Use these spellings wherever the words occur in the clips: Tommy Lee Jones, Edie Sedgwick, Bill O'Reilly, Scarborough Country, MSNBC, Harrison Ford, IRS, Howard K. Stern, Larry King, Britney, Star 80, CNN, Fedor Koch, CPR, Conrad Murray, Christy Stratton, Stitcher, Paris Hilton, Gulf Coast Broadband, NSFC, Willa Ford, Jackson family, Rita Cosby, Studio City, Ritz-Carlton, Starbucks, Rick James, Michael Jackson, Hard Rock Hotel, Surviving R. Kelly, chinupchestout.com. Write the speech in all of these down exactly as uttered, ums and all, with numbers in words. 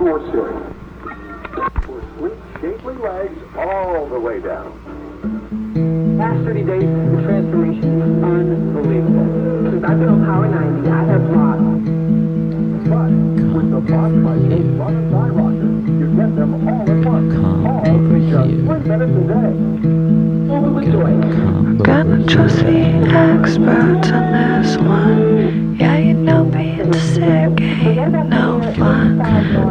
door sill. For sleek, shapely legs all the way down. Past thirty days, the transformation is unbelievable. Since I've been on Power ninety, I have lost. But with the Bond Prices, Bond and Sky Rockers, you get them all at once. Come all over here. Three minutes a day. Over with joy. Gonna trust the experts on this one. Yeah, you know being sick ain't no fun.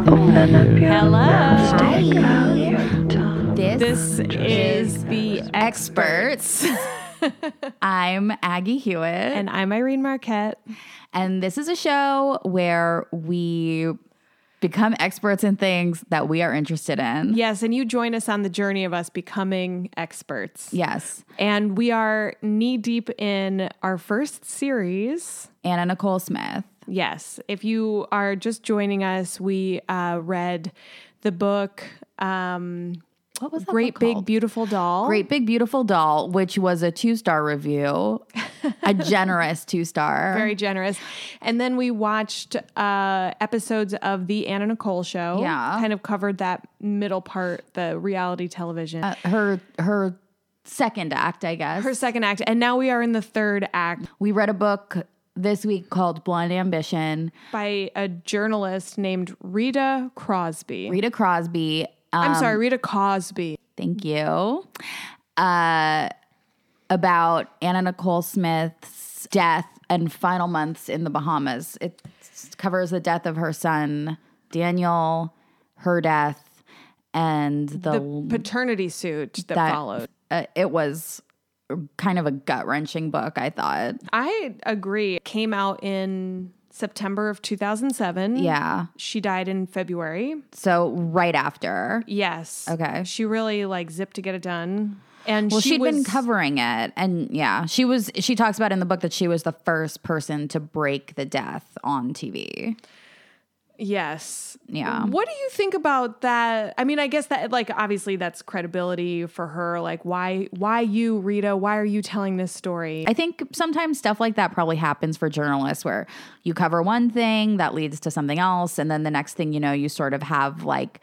Open up your mouth, stick out your tongue. This, this is the experts. I'm Aggie Hewitt. And I'm Irene Marquette. And this is a show where we become experts in things that we are interested in. Yes, and you join us on the journey of us becoming experts. Yes. And we are knee-deep in our first series. Anna Nicole Smith. Yes. If you are just joining us, we uh, read the book... Um, What was that Great Big called? Beautiful Doll. Great Big Beautiful Doll, which was a two-star review, a generous two-star. Very generous. And then we watched uh, episodes of The Anna Nicole Show. Yeah. Kind of covered that middle part, the reality television. Uh, her her second act, I guess. Her second act. And now we are in the third act. We read a book this week called Blonde Ambition. By a journalist named Rita Crosby. Rita Crosby. Um, I'm sorry, Rita Cosby. Thank you. Uh, about Anna Nicole Smith's death and final months in the Bahamas. It covers the death of her son, Daniel, her death, and the... the paternity suit that, that followed. Uh, it was kind of a gut-wrenching book, I thought. I agree. It came out in... September of two thousand seven. Yeah. She died in February. So right after. Yes. Okay. She really like zipped to get it done. And well, she she'd was, been covering it. And yeah, she was, she talks about in the book that she was the first person to break the death on T V. Yes. Yeah. What do you think about that? I mean, I guess that like, obviously that's credibility for her. Like why, why you, Rita, why are you telling this story? I think sometimes stuff like that probably happens for journalists where you cover one thing that leads to something else. And then the next thing, you know, you sort of have like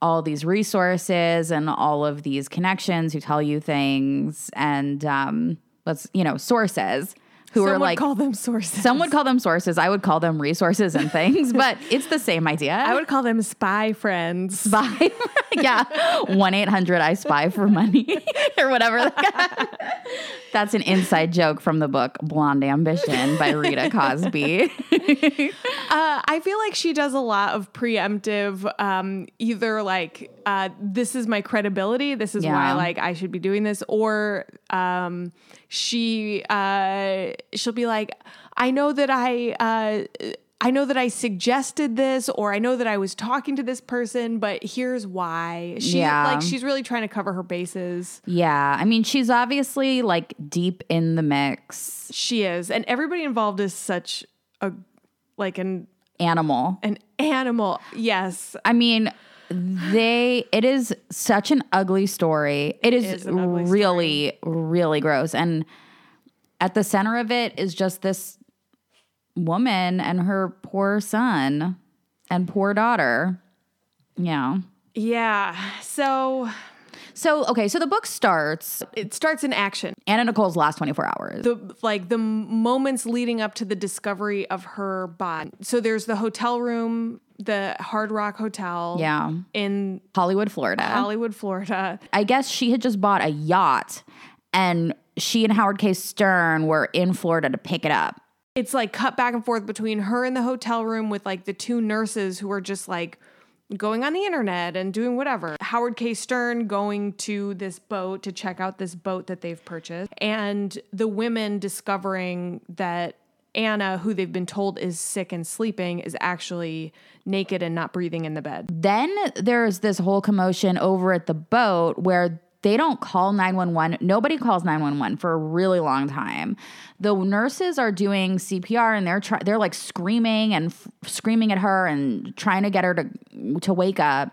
all these resources and all of these connections who tell you things and, um, let's, you know, sources. Who some are would like, call them sources. Some would call them sources. I would call them resources and things, but it's the same idea. I would call them spy friends. Spy, yeah. one eight hundred I spy for money or whatever. That's an inside joke from the book Blonde Ambition by Rita Cosby. uh, I feel like she does a lot of preemptive, um, either like, uh, this is my credibility. This is yeah. why like I should be doing this or, um, she, uh, she'll be like, I know that I, uh, I know that I suggested this, or I know that I was talking to this person, but here's why. She yeah. like, she's really trying to cover her bases. Yeah. I mean, she's obviously like deep in the mix. She is. And everybody involved is such a, like an animal, an animal. Yes. I mean, They, it is such an ugly story. It, it is, is really, story. really gross. And at the center of it is just this woman and her poor son and poor daughter. Yeah. Yeah. So, so, okay. So the book starts. It starts in action. Anna Nicole's last twenty-four hours. The Like the moments leading up to the discovery of her body. So there's the hotel room. The Hard Rock Hotel yeah. in Hollywood, Florida. Hollywood, Florida. I guess she had just bought a yacht and she and Howard K. Stern were in Florida to pick it up. It's like cut back and forth between her in the hotel room with like the two nurses who are just like going on the internet and doing whatever. Howard K. Stern going to this boat to check out this boat that they've purchased. And the women discovering that Anna, who they've been told is sick and sleeping, is actually naked and not breathing in the bed. Then there's this whole commotion over at the boat where they don't call nine one one. Nobody calls nine one one for a really long time. The nurses are doing C P R and they're try- they're like screaming and f- screaming at her and trying to get her to to wake up.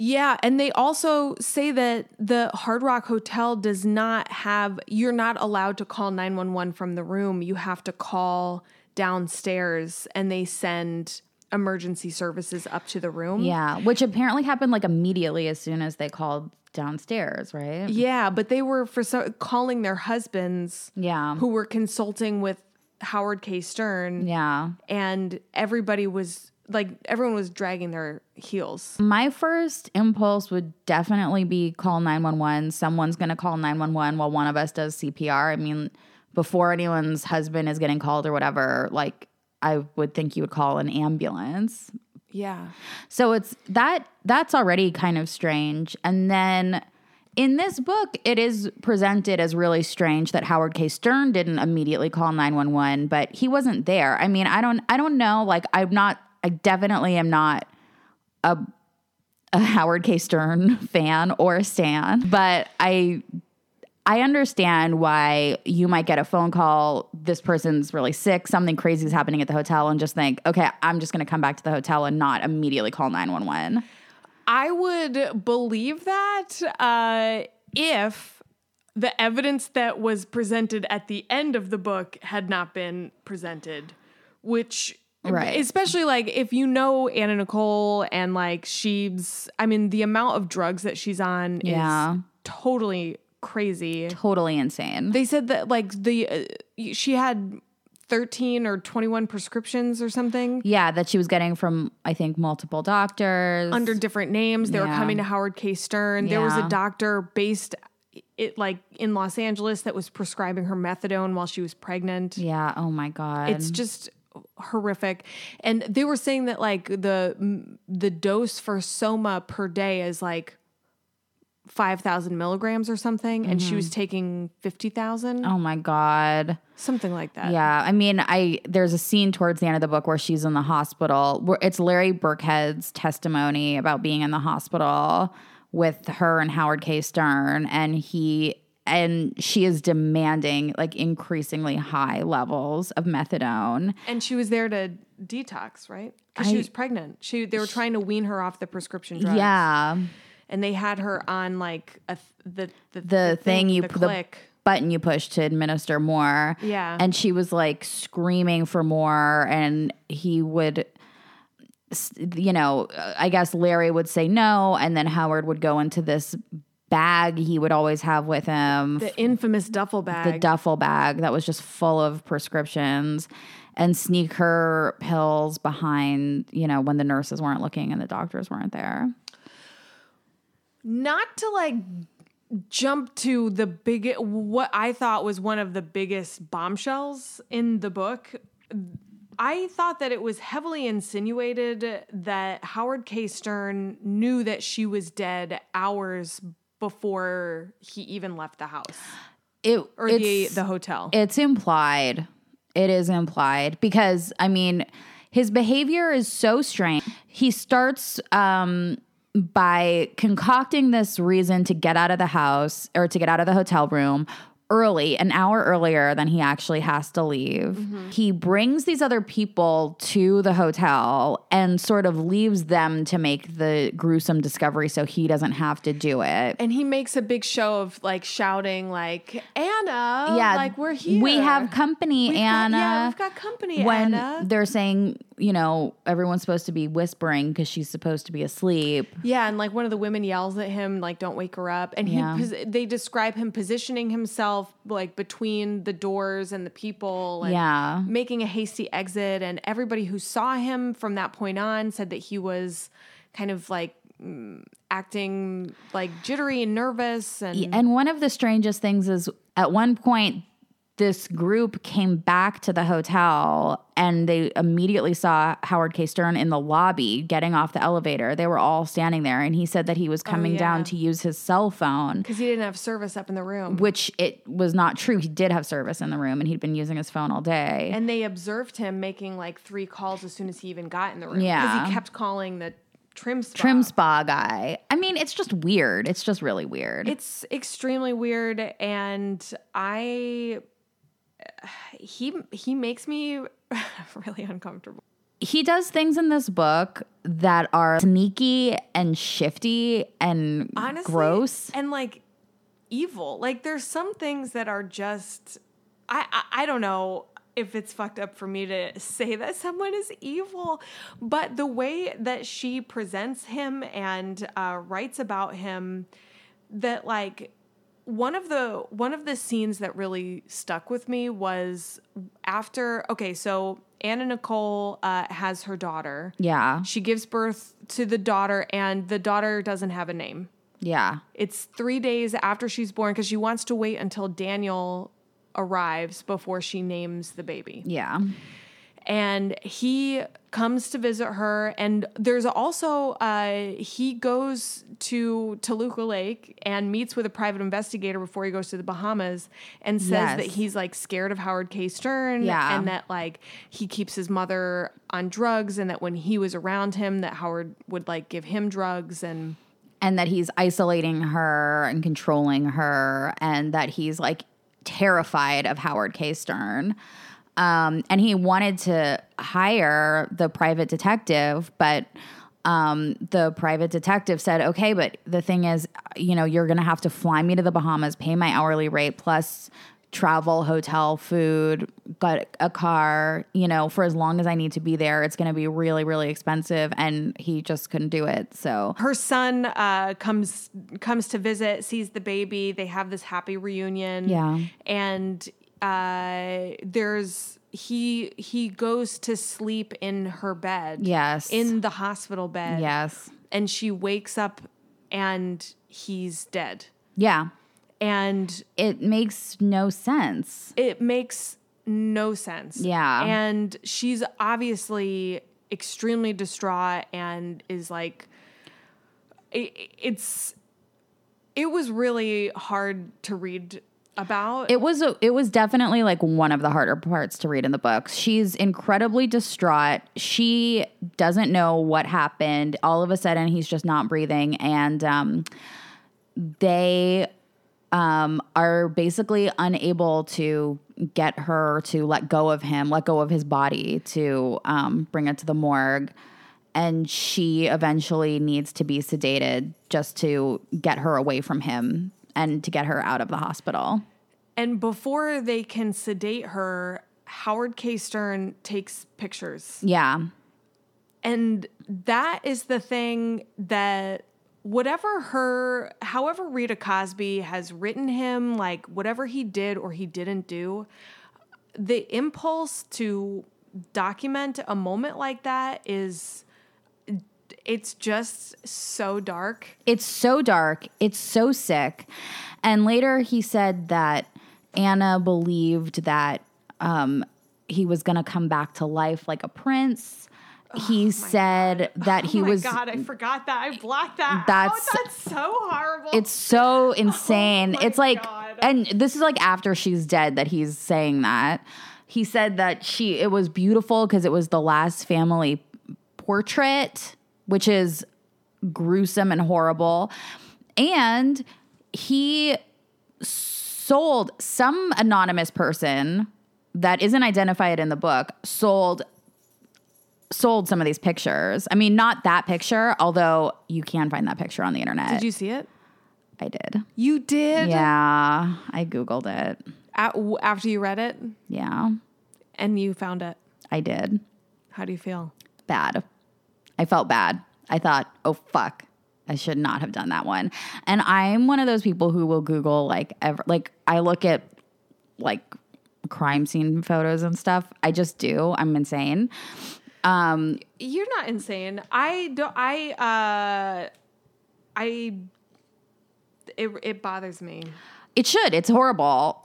Yeah, and they also say that the Hard Rock Hotel does not have, you're not allowed to call nine one one from the room. You have to call downstairs, and they send emergency services up to the room. Yeah, which apparently happened like immediately as soon as they called downstairs, right? Yeah, but they were for so calling their husbands, yeah, who were consulting with Howard K. Stern. Yeah. And everybody was like, everyone was dragging their heels. My first impulse would definitely be call nine one one. Someone's going to call nine one one while one of us does C P R. I mean, before anyone's husband is getting called or whatever, like, I would think you would call an ambulance. Yeah. So it's that, that's already kind of strange. And then in this book, it is presented as really strange that Howard K. Stern didn't immediately call nine one one, but he wasn't there. I mean, I don't, I don't know. Like, I'm not, I definitely am not a, a Howard K. Stern fan or a stan, but I, I understand why you might get a phone call, this person's really sick, something crazy is happening at the hotel, and just think, okay, I'm just going to come back to the hotel and not immediately call nine one one. I would believe that uh, if the evidence that was presented at the end of the book had not been presented, which... Right. Especially like if you know Anna Nicole and like she's, I mean, the amount of drugs that she's on yeah. is totally crazy. Totally insane. They said that like the, uh, she had thirteen or twenty-one prescriptions or something. Yeah, that she was getting from, I think, multiple doctors. Under different names. They yeah. were coming to Howard K. Stern. Yeah. There was a doctor based It like in Los Angeles that was prescribing her methadone while she was pregnant. Yeah. Oh my God. It's just horrific. And they were saying that like the the dose for soma per day is like five thousand milligrams or something, and mm-hmm. she was taking fifty thousand. Oh my God. Something like that. Yeah. I mean, I there's a scene towards the end of the book where she's in the hospital, where it's Larry Birkhead's testimony about being in the hospital with her and Howard K. Stern, and he And she is demanding, like, increasingly high levels of methadone. And she was there to detox, right? Because she was pregnant. She They were trying to wean her off the prescription drugs. Yeah. And they had her on, like, a th- the, the, the the thing, thing you... The p- click. The button you push to administer more. Yeah. And she was, like, screaming for more, and he would... You know, I guess Larry would say no, and then Howard would go into this... bag he would always have with him. The infamous duffel bag. The duffel bag that was just full of prescriptions, and sneak her pills behind, you know, when the nurses weren't looking and the doctors weren't there. Not to like jump to the big, what I thought was one of the biggest bombshells in the book. I thought that it was heavily insinuated that Howard K. Stern knew that she was dead hours before he even left the house it, or the, the hotel. It's implied. It is implied because, I mean, his behavior is so strange. He starts um, by concocting this reason to get out of the house or to get out of the hotel room early, an hour earlier than he actually has to leave. Mm-hmm. He brings these other people to the hotel and sort of leaves them to make the gruesome discovery so he doesn't have to do it. And he makes a big show of like shouting like, Anna, yeah, like we're here. We have company, we've Anna. Got, yeah, we've got company, when Anna. They're saying, you know, everyone's supposed to be whispering because she's supposed to be asleep. Yeah, and like one of the women yells at him, like, don't wake her up. And yeah. he, they describe him positioning himself like between the doors and the people and yeah. making a hasty exit. And everybody who saw him from that point on said that he was kind of like acting like jittery and nervous. And, and one of the strangest things is at one point, this group came back to the hotel and they immediately saw Howard K. Stern in the lobby getting off the elevator. They were all standing there, and he said that he was coming oh, yeah. down to use his cell phone. Because he didn't have service up in the room. Which it was not true. He did have service in the room, and he'd been using his phone all day. And they observed him making like three calls as soon as he even got in the room. Yeah. Because he kept calling the Trim Spa. Trim Spa guy. I mean, it's just weird. It's just really weird. It's extremely weird, and I... He he makes me really uncomfortable. He does things in this book that are sneaky and shifty and honestly, gross. And like evil. Like there's some things that are just, I, I, I don't know. if it's fucked up for me to say that someone is evil, but the way that she presents him and uh, writes about him, that like one of the one of the scenes that really stuck with me was after. Okay, so Anna Nicole uh, has her daughter. Yeah, she gives birth to the daughter, and the daughter doesn't have a name. Yeah, it's three days after she's born because she wants to wait until Daniel arrives before she names the baby. Yeah. And he comes to visit her. And there's also, uh, he goes to Toluca Lake and meets with a private investigator before he goes to the Bahamas and says yes. that he's like scared of Howard K. Stern yeah. and that like he keeps his mother on drugs and that when he was around him that Howard would like give him drugs and... And that he's isolating her and controlling her and that he's like terrified of Howard K. Stern. Um, and he wanted to hire the private detective, but um, the private detective said, okay, but the thing is, you know, you're going to have to fly me to the Bahamas, pay my hourly rate, plus travel, hotel, food, got a car, you know, for as long as I need to be there. It's going to be really, really expensive. And he just couldn't do it. So her son uh, comes comes to visit, sees the baby. They have this happy reunion. Yeah. And Uh, there's he he goes to sleep in her bed. Yes. In the hospital bed. Yes. And she wakes up and he's dead. Yeah. And it makes no sense. It makes no sense. Yeah. And she's obviously extremely distraught and is like it, it's it was really hard to read. About it was a, it was definitely like one of the harder parts to read in the book. She's incredibly distraught. She doesn't know what happened. All of a sudden, he's just not breathing, and um, they um, are basically unable to get her to let go of him, let go of his body, to um, bring it to the morgue. And she eventually needs to be sedated just to get her away from him and to get her out of the hospital. And before they can sedate her, Howard K. Stern takes pictures. Yeah. And that is the thing that whatever her, however Rita Cosby has written him, like whatever he did or he didn't do, the impulse to document a moment like that is... It's just so dark. It's so dark. It's so sick. And later he said that Anna believed that um, he was going to come back to life like a prince. Oh, he said God. that he oh my was... God, I forgot that. I blocked that that's, out. That's so horrible. It's so insane. Oh it's like... God. And this is like after she's dead that he's saying that. He said that she. It was beautiful because it was the last family portrait... which is gruesome and horrible. And he sold some anonymous person that isn't identified in the book, sold sold some of these pictures. I mean, not that picture, although you can find that picture on the internet. Did you see it? I did. You did? Yeah, I Googled it. At, after you read it? Yeah. And you found it? I did. How do you feel? Bad. I felt bad. I thought, oh, fuck, I should not have done that one. And I'm one of those people who will Google, like, ever, like I look at, like, crime scene photos and stuff. I just do. I'm insane. Um, You're not insane. I don't, I, uh, I, it, it bothers me. It should. It's horrible.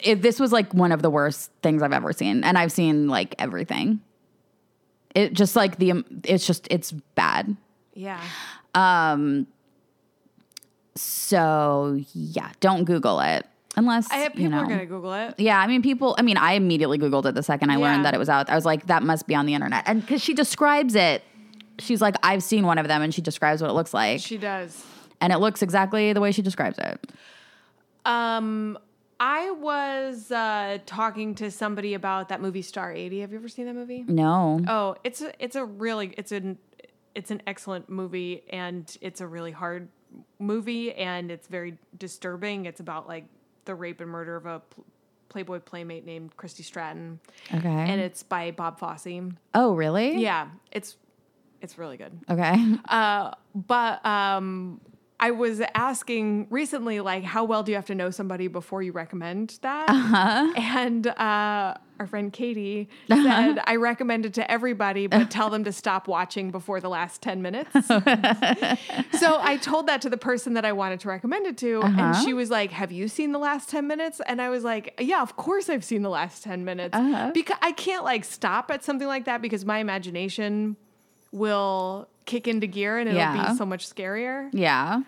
It, this was, like, one of the worst things I've ever seen. And I've seen, like, everything. It just like the, it's just, it's bad. Yeah. Um. So yeah, don't Google it unless I have people you know, are going to Google it. Yeah. I mean, people, I mean, I immediately Googled it the second I yeah. learned that it was out. I was like, that must be on the internet. And cause she describes it. She's like, I've seen one of them and she describes what it looks like. She does. And it looks exactly the way she describes it. Um, I was uh, talking to somebody about that movie Star eighty. Have you ever seen that movie? No. Oh, it's a, it's a really it's an it's an excellent movie, and it's a really hard movie, and it's very disturbing. It's about like the rape and murder of a Playboy playmate named Christy Stratton. Okay. And it's by Bob Fosse. Oh, really? Yeah. It's it's really good. Okay. Uh, but um, I was asking recently, like, how well do you have to know somebody before you recommend that? Uh-huh. And uh, our friend Katie said, uh-huh. I recommend it to everybody, but tell them to stop watching before the last ten minutes. So I told that to the person that I wanted to recommend it to. Uh-huh. And she was like, have you seen the last ten minutes? And I was like, yeah, of course I've seen the last ten minutes. Uh-huh. Because I can't like stop at something like that because my imagination will kick into gear and it'll yeah. be so much scarier. Yeah.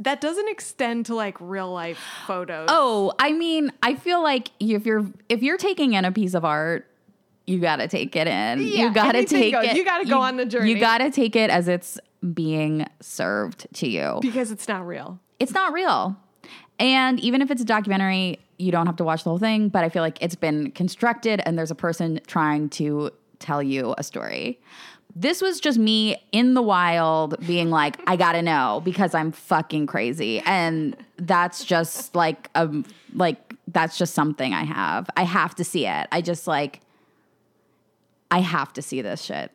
That doesn't extend to like real life photos. Oh, I mean, I feel like if you're if you're taking in a piece of art, you gotta take it in. Yeah, you gotta take goes. it. You gotta go you, on the journey. You gotta take it as it's being served to you. Because it's not real. It's not real. And even if it's a documentary, you don't have to watch the whole thing, but I feel like it's been constructed and there's a person trying to tell you a story. This was just me in the wild being like, I gotta know because I'm fucking crazy. And that's just like, um, like that's just something I have. I have to see it. I just like, I have to see this shit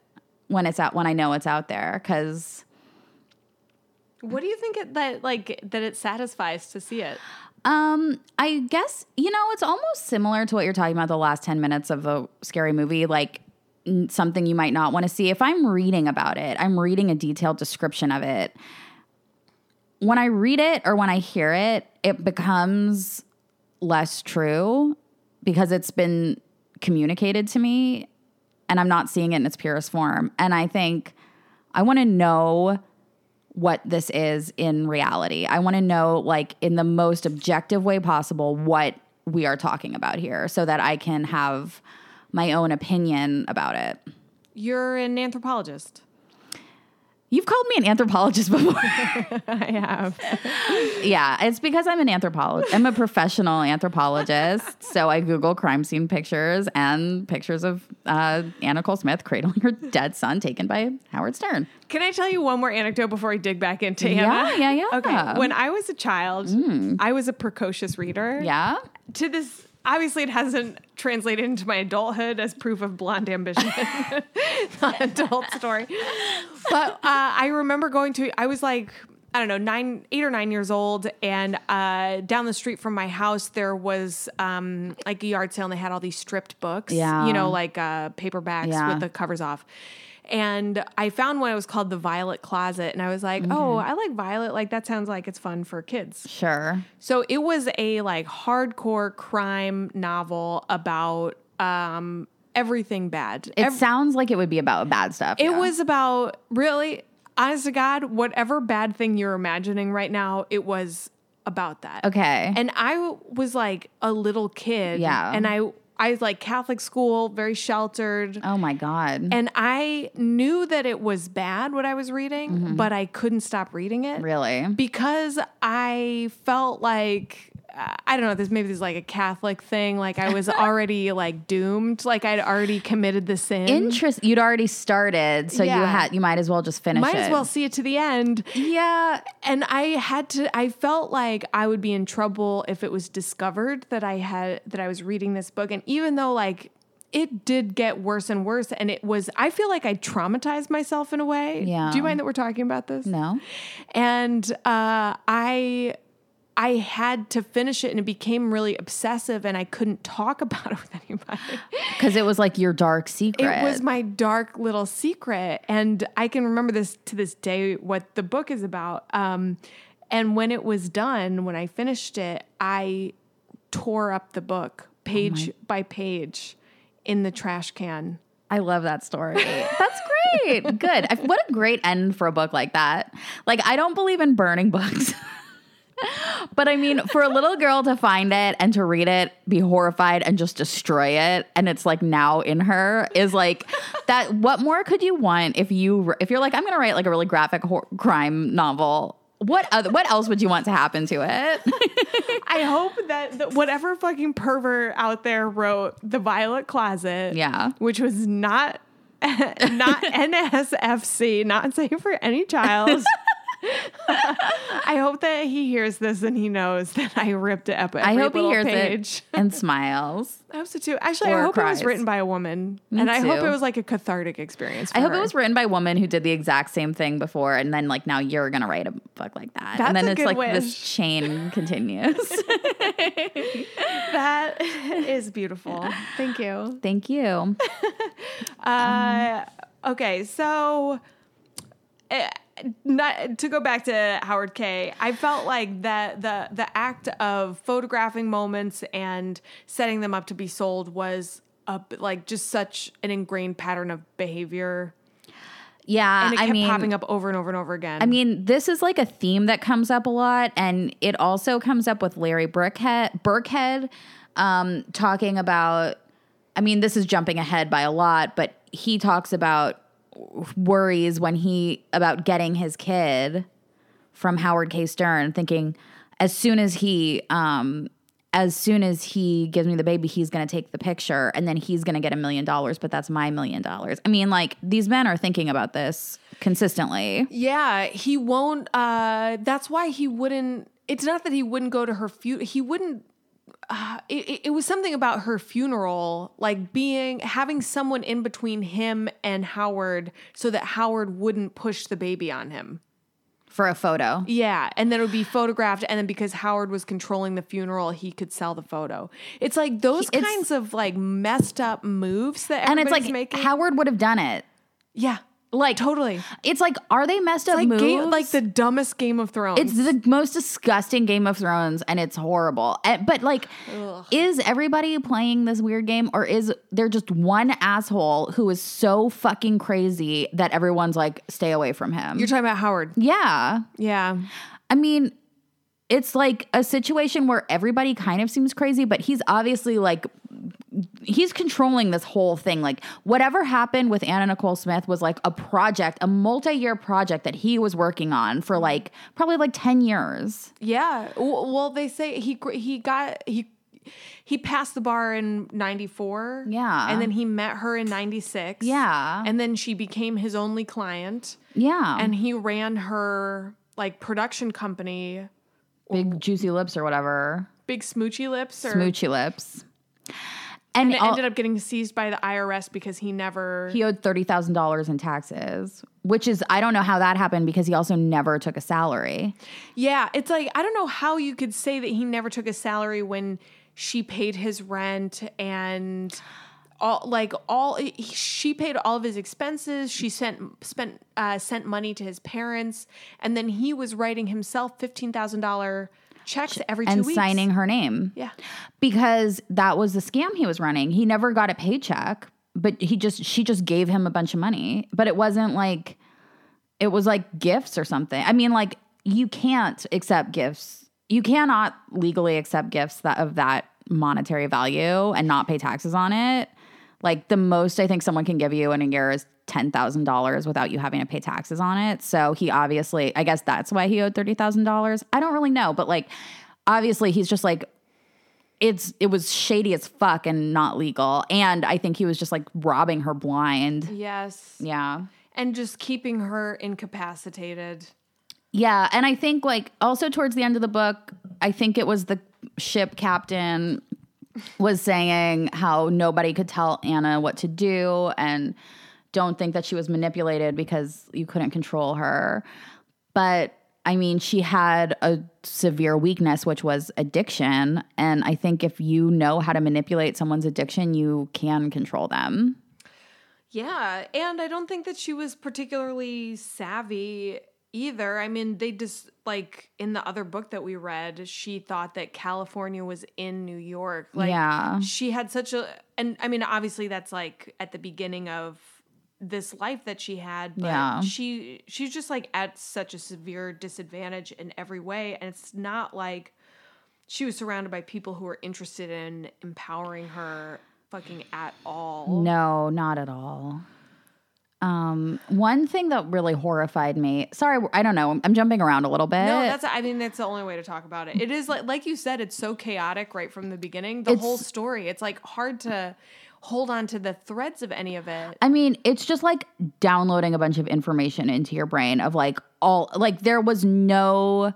when it's out, when I know it's out there. Cause what do you think it, that like, that it satisfies to see it? Um, I guess, you know, it's almost similar to what you're talking about the last ten minutes of a scary movie. Like, something you might not want to see. If I'm reading about it, I'm reading a detailed description of it. When I read it or when I hear it, it becomes less true because it's been communicated to me and I'm not seeing it in its purest form. And I think I want to know what this is in reality. I want to know, like, in the most objective way possible, what we are talking about here so that I can have my own opinion about it. You're an anthropologist. You've called me an anthropologist before. I have. Yeah, it's because I'm an anthropologist. I'm a professional anthropologist. So I Google crime scene pictures and pictures of uh, Anna Nicole Smith cradling her dead son taken by Howard Stern. Can I tell you one more anecdote before I dig back into Anna? Yeah, yeah, yeah. Okay. When I was a child, mm. I was a precocious reader. Yeah. To this... Obviously, it hasn't translated into my adulthood as proof of Blonde Ambition, not an adult story. But uh, I remember going to, I was like, I don't know, nine, eight or nine years old. And uh, down the street from my house, there was um, like a yard sale and they had all these stripped books, yeah. you know, like uh, paperbacks yeah. with the covers off. And I found one that was called the Violet Closet. And I was like, mm-hmm. oh, I like Violet. Like, that sounds like it's fun for kids. Sure. So it was a, like, hardcore crime novel about um, everything bad. It Ev- sounds like it would be about bad stuff. It yeah. was about, really, honest to God, whatever bad thing you're imagining right now, it was about that. Okay. And I was, like, a little kid. Yeah. And I... I was like Catholic school, very sheltered. Oh, my God. And I knew that it was bad, what I was reading, mm-hmm. but I couldn't stop reading it. Really? Because I felt like, I don't know, this maybe this is like a Catholic thing. Like I was already like doomed. Like I'd already committed the sin. Interest. You'd already started. So yeah. you had, you might as well just finish might it. Might as well see it to the end. Yeah. And I had to, I felt like I would be in trouble if it was discovered that I had, that I was reading this book. And even though like it did get worse and worse and it was, I feel like I traumatized myself in a way. Yeah. Do you mind that we're talking about this? No. And, uh, I, I had to finish it and it became really obsessive and I couldn't talk about it with anybody. Because it was like your dark secret. It was my dark little secret. And I can remember this to this day, what the book is about. Um, and when it was done, when I finished it, I tore up the book page oh by page in the trash can. I love that story. That's great. Good. I, what a great end for a book like that. Like, I don't believe in burning books. But I mean, for a little girl to find it and to read it, be horrified and just destroy it. And it's like now in her is like that. What more could you want if you if you're like, I'm going to write like a really graphic hor- crime novel. What other, what else would you want to happen to it? I hope that the, whatever fucking pervert out there wrote The Violet Closet. Yeah. Which was not not N S F C, not safe for any child. I hope that he hears this and he knows that I ripped it up every little page. I hope he hears page. it and smiles. I hope so too. Actually, I hope cries. It was written by a woman. Me and I too. hope it was like a cathartic experience for I hope her. It was written by a woman who did the exact same thing before, and then like now you're going to write a book like that. That's and then a it's good like wish. This chain continues. That is beautiful. Thank you. Thank you. uh, um, okay, so... Uh, Not to go back to Howard K. I felt like that the the act of photographing moments and setting them up to be sold was a, like just such an ingrained pattern of behavior. Yeah, and it kept I mean, popping up over and over and over again. I mean, this is like a theme that comes up a lot, and it also comes up with Larry Birkhead, Birkhead um, talking about. I mean, this is jumping ahead by a lot, but he talks about. worries when he about getting his kid from Howard K. Stern, thinking as soon as he um as soon as he gives me the baby, he's going to take the picture and then he's going to get a million dollars, but that's my million dollars. I mean, like, these men are thinking about this consistently. Yeah, he won't uh that's why he wouldn't it's not that he wouldn't go to her funeral. He wouldn't Uh, it, it was something about her funeral, like being having someone in between him and Howard so that Howard wouldn't push the baby on him. For a photo. Yeah. And then it would be photographed. And then because Howard was controlling the funeral, he could sell the photo. It's like those he, kinds of like messed up moves that everybody's making. And it's like Howard would have done it. Yeah. Like totally, it's like, are they messed up like moves? Game, like the dumbest Game of Thrones. It's the most disgusting Game of Thrones, and it's horrible. And, but like, Ugh. is everybody playing this weird game, or is there just one asshole who is so fucking crazy that everyone's like, stay away from him? You're talking about Howard. Yeah, yeah. I mean, it's like a situation where everybody kind of seems crazy, but he's obviously like. He's controlling this whole thing. Like whatever happened with Anna Nicole Smith was like a project, a multi-year project that he was working on for like probably like ten years. Yeah. Well, they say he he got he he passed the bar in ninety-four. Yeah. And then he met her in ninety-six. Yeah. And then she became his only client. Yeah. And he ran her like production company, Big Juicy Lips or whatever, Big Smoochy Lips or Smoochy Lips. And, and it all, ended up getting seized by the I R S because he never... He owed thirty thousand dollars in taxes, which is... I don't know how that happened because he also never took a salary. Yeah, it's like... I don't know how you could say that he never took a salary when she paid his rent and... All like all he, she paid all of his expenses. She sent spent uh, sent money to his parents, and then he was writing himself fifteen thousand dollars checks every two and weeks and signing her name. Yeah, because that was the scam he was running. He never got a paycheck, but he just she just gave him a bunch of money. But it wasn't like it was like gifts or something. I mean, like you can't accept gifts. You cannot legally accept gifts that of that monetary value and not pay taxes on it. Like the most I think someone can give you in a year is ten thousand dollars without you having to pay taxes on it. So he obviously, I guess that's why he owed thirty thousand dollars. I don't really know, but like, obviously he's just like, it's, it was shady as fuck and not legal. And I think he was just like robbing her blind. Yes. Yeah. And just keeping her incapacitated. Yeah. And I think like also towards the end of the book, I think it was the ship captain was saying how nobody could tell Anna what to do and don't think that she was manipulated because you couldn't control her. But, I mean, she had a severe weakness, which was addiction. And I think if you know how to manipulate someone's addiction, you can control them. Yeah, and I don't think that she was particularly savvy either. I mean, they just... Like in the other book that we read, she thought that California was in New York. Like yeah. She had such a, and I mean, obviously that's like at the beginning of this life that she had, but yeah. she, she's just like at such a severe disadvantage in every way. And it's not like she was surrounded by people who were interested in empowering her fucking at all. No, not at all. Um, one thing that really horrified me, sorry, I don't know, I'm jumping around a little bit. No, that's, I mean, that's the only way to talk about it. It is like, like you said, it's so chaotic right from the beginning, the it's, whole story. It's like hard to hold on to the threads of any of it. I mean, it's just like downloading a bunch of information into your brain of like, all, like, there was no,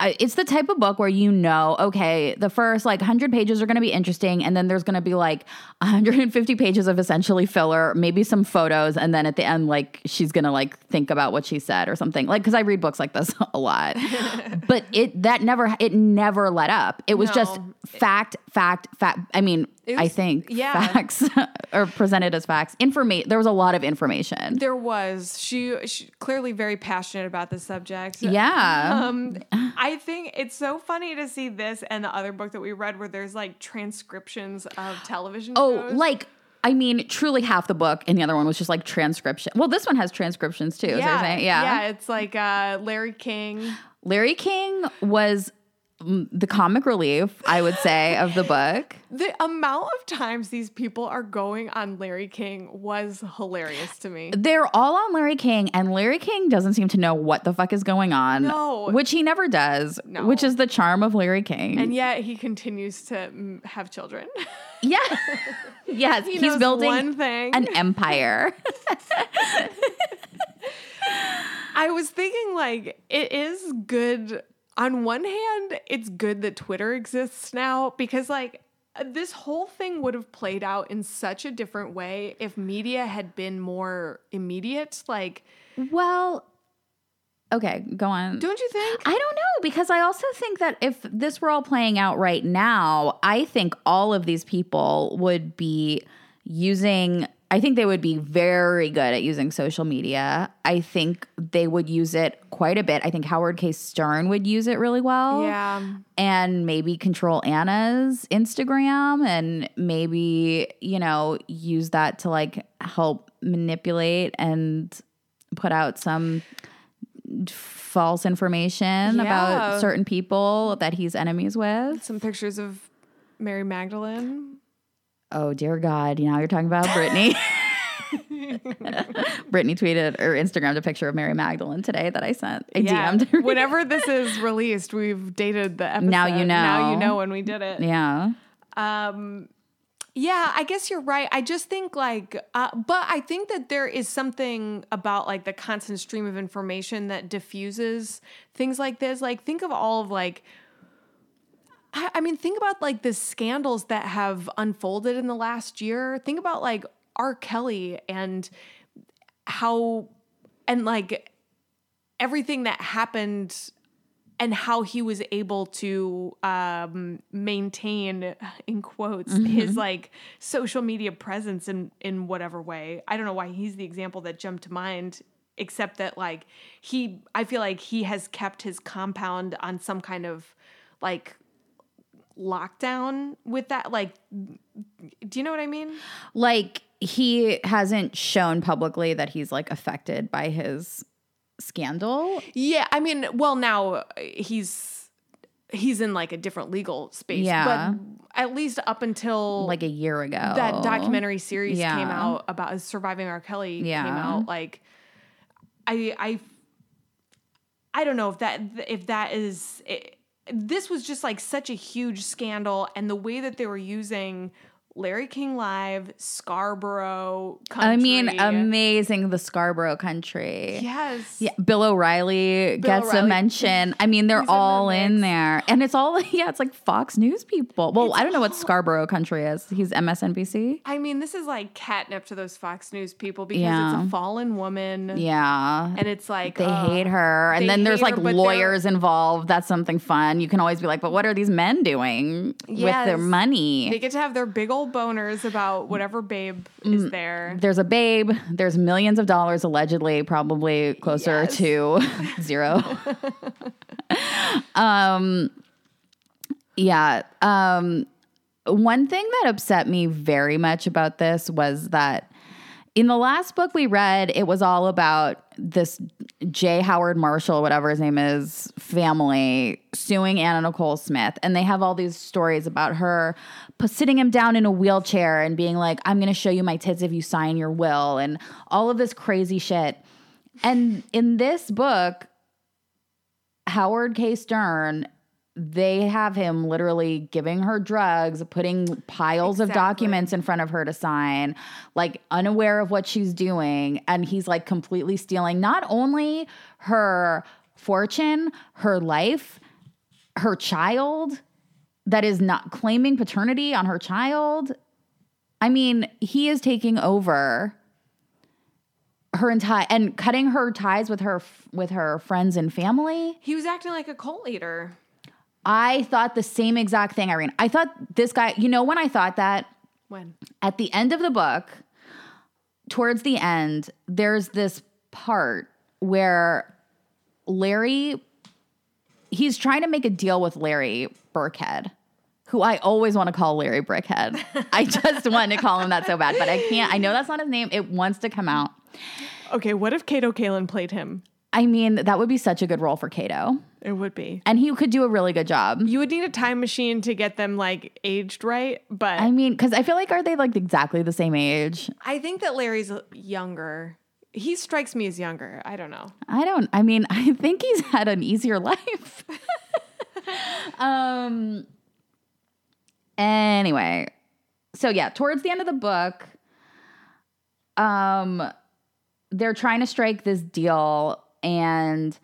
I, it's the type of book where you know, okay, the first, like, one hundred pages are going to be interesting, and then there's going to be, like, one hundred fifty pages of essentially filler, maybe some photos, and then at the end, like, she's going to, like, think about what she said or something. Like, because I read books like this a lot. But it, that never, it never let up. It was no. just fact, fact, fact. I mean, was, I think yeah. facts are presented as facts. Informa- there was a lot of information. There was. She, she clearly very passionate about the subject. Yeah. Um, I think it's so funny to see this and the other book that we read where there's like transcriptions of television oh, shows. Oh, like, I mean, truly half the book and the other one was just like transcription. Well, this one has transcriptions too. Yeah. Is what saying? Yeah. Yeah. It's like uh, Larry King. Larry King was the comic relief, I would say, of the book. The amount of times these people are going on Larry King was hilarious to me. They're all on Larry King, and Larry King doesn't seem to know what the fuck is going on. No. Which he never does, no. which is the charm of Larry King. And yet he continues to have children. Yeah. Yes, he he's building one thing. An empire. I was thinking, like, it is good... On one hand, it's good that Twitter exists now because, like, this whole thing would have played out in such a different way if media had been more immediate. Like, well, okay, go on. Don't you think? I don't know, because I also think that if this were all playing out right now, I think all of these people would be using... I think they would be very good at using social media. I think they would use it quite a bit. I think Howard K. Stern would use it really well. Yeah. And maybe control Anna's Instagram and maybe, you know, use that to, like, help manipulate and put out some false information yeah. about certain people that he's enemies with. Some pictures of Mary Magdalene. Oh, dear God. Now you're talking about Britney. Britney tweeted or Instagrammed a picture of Mary Magdalene today that I sent. I yeah. D M'd her. Whenever this is released, we've dated the episode. Now you know. Now you know when we did it. Yeah. Um, yeah, I guess you're right. I just think like, uh, but I think that there is something about like the constant stream of information that diffuses things like this. Like think of all of like, I mean, think about, like, the scandals that have unfolded in the last year. Think about, like, R. Kelly and how, and, like, everything that happened and how he was able to um, maintain, in quotes, mm-hmm. his, like, social media presence in, in whatever way. I don't know why he's the example that jumped to mind, except that, like, he, I feel like he has kept his compound on some kind of, like, lockdown with that, like, do you know what I mean? Like, he hasn't shown publicly that he's, like, affected by his scandal. Yeah, I mean, well, now he's he's in, like, a different legal space. Yeah. But at least up until like a year ago, that documentary series yeah. came out about Surviving R. Kelly yeah. came out. Like, I I I don't know if that if that is. It, This was just, like, such a huge scandal, and the way that they were using Larry King Live, Scarborough Country. I mean, amazing, the Scarborough Country. Yes. Yeah, Bill O'Reilly Bill gets O'Reilly. a mention. I mean, they're He's all in, in there. And it's all, yeah, it's, like, Fox News people. Well, it's I don't know all, what Scarborough Country is. He's M S N B C. I mean, this is, like, catnip to those Fox News people because yeah. it's a fallen woman. Yeah. And it's, like, They uh, hate her. And then there's, like, her, lawyers involved. That's something fun. You can always be like, but what are these men doing yes. with their money? They get to have their big old boners about whatever babe is there. There's a babe. There's millions of dollars allegedly, probably closer yes. to zero. um, yeah. Um, one thing that upset me very much about this was that in the last book we read, it was all about this J. Howard Marshall, whatever his name is, family suing Anna Nicole Smith. And they have all these stories about her sitting him down in a wheelchair and being like, I'm going to show you my tits if you sign your will and all of this crazy shit. And in this book, Howard K. Stern they have him literally giving her drugs, putting piles exactly. of documents in front of her to sign, like unaware of what she's doing. And he's like completely stealing not only her fortune, her life, her child that is not claiming paternity on her child. I mean, he is taking over her entire and cutting her ties with her with her friends and family. He was acting like a cult leader. I thought the same exact thing, Irene. I thought this guy, you know when I thought that? When? At the end of the book, towards the end, there's this part where Larry, he's trying to make a deal with Larry Birkhead, who I always want to call Larry Birkhead. I just want to call him that so bad, but I can't. I know that's not his name. It wants to come out. Okay, what if Kato Kaelin played him? I mean, that would be such a good role for Kato. It would be. And he could do a really good job. You would need a time machine to get them, like, aged right, but... I mean, because I feel like, are they, like, exactly the same age? I think that Larry's younger. He strikes me as younger. I don't know. I don't... I mean, I think he's had an easier life. um. Anyway. So, yeah, towards the end of the book, um, they're trying to strike this deal, and...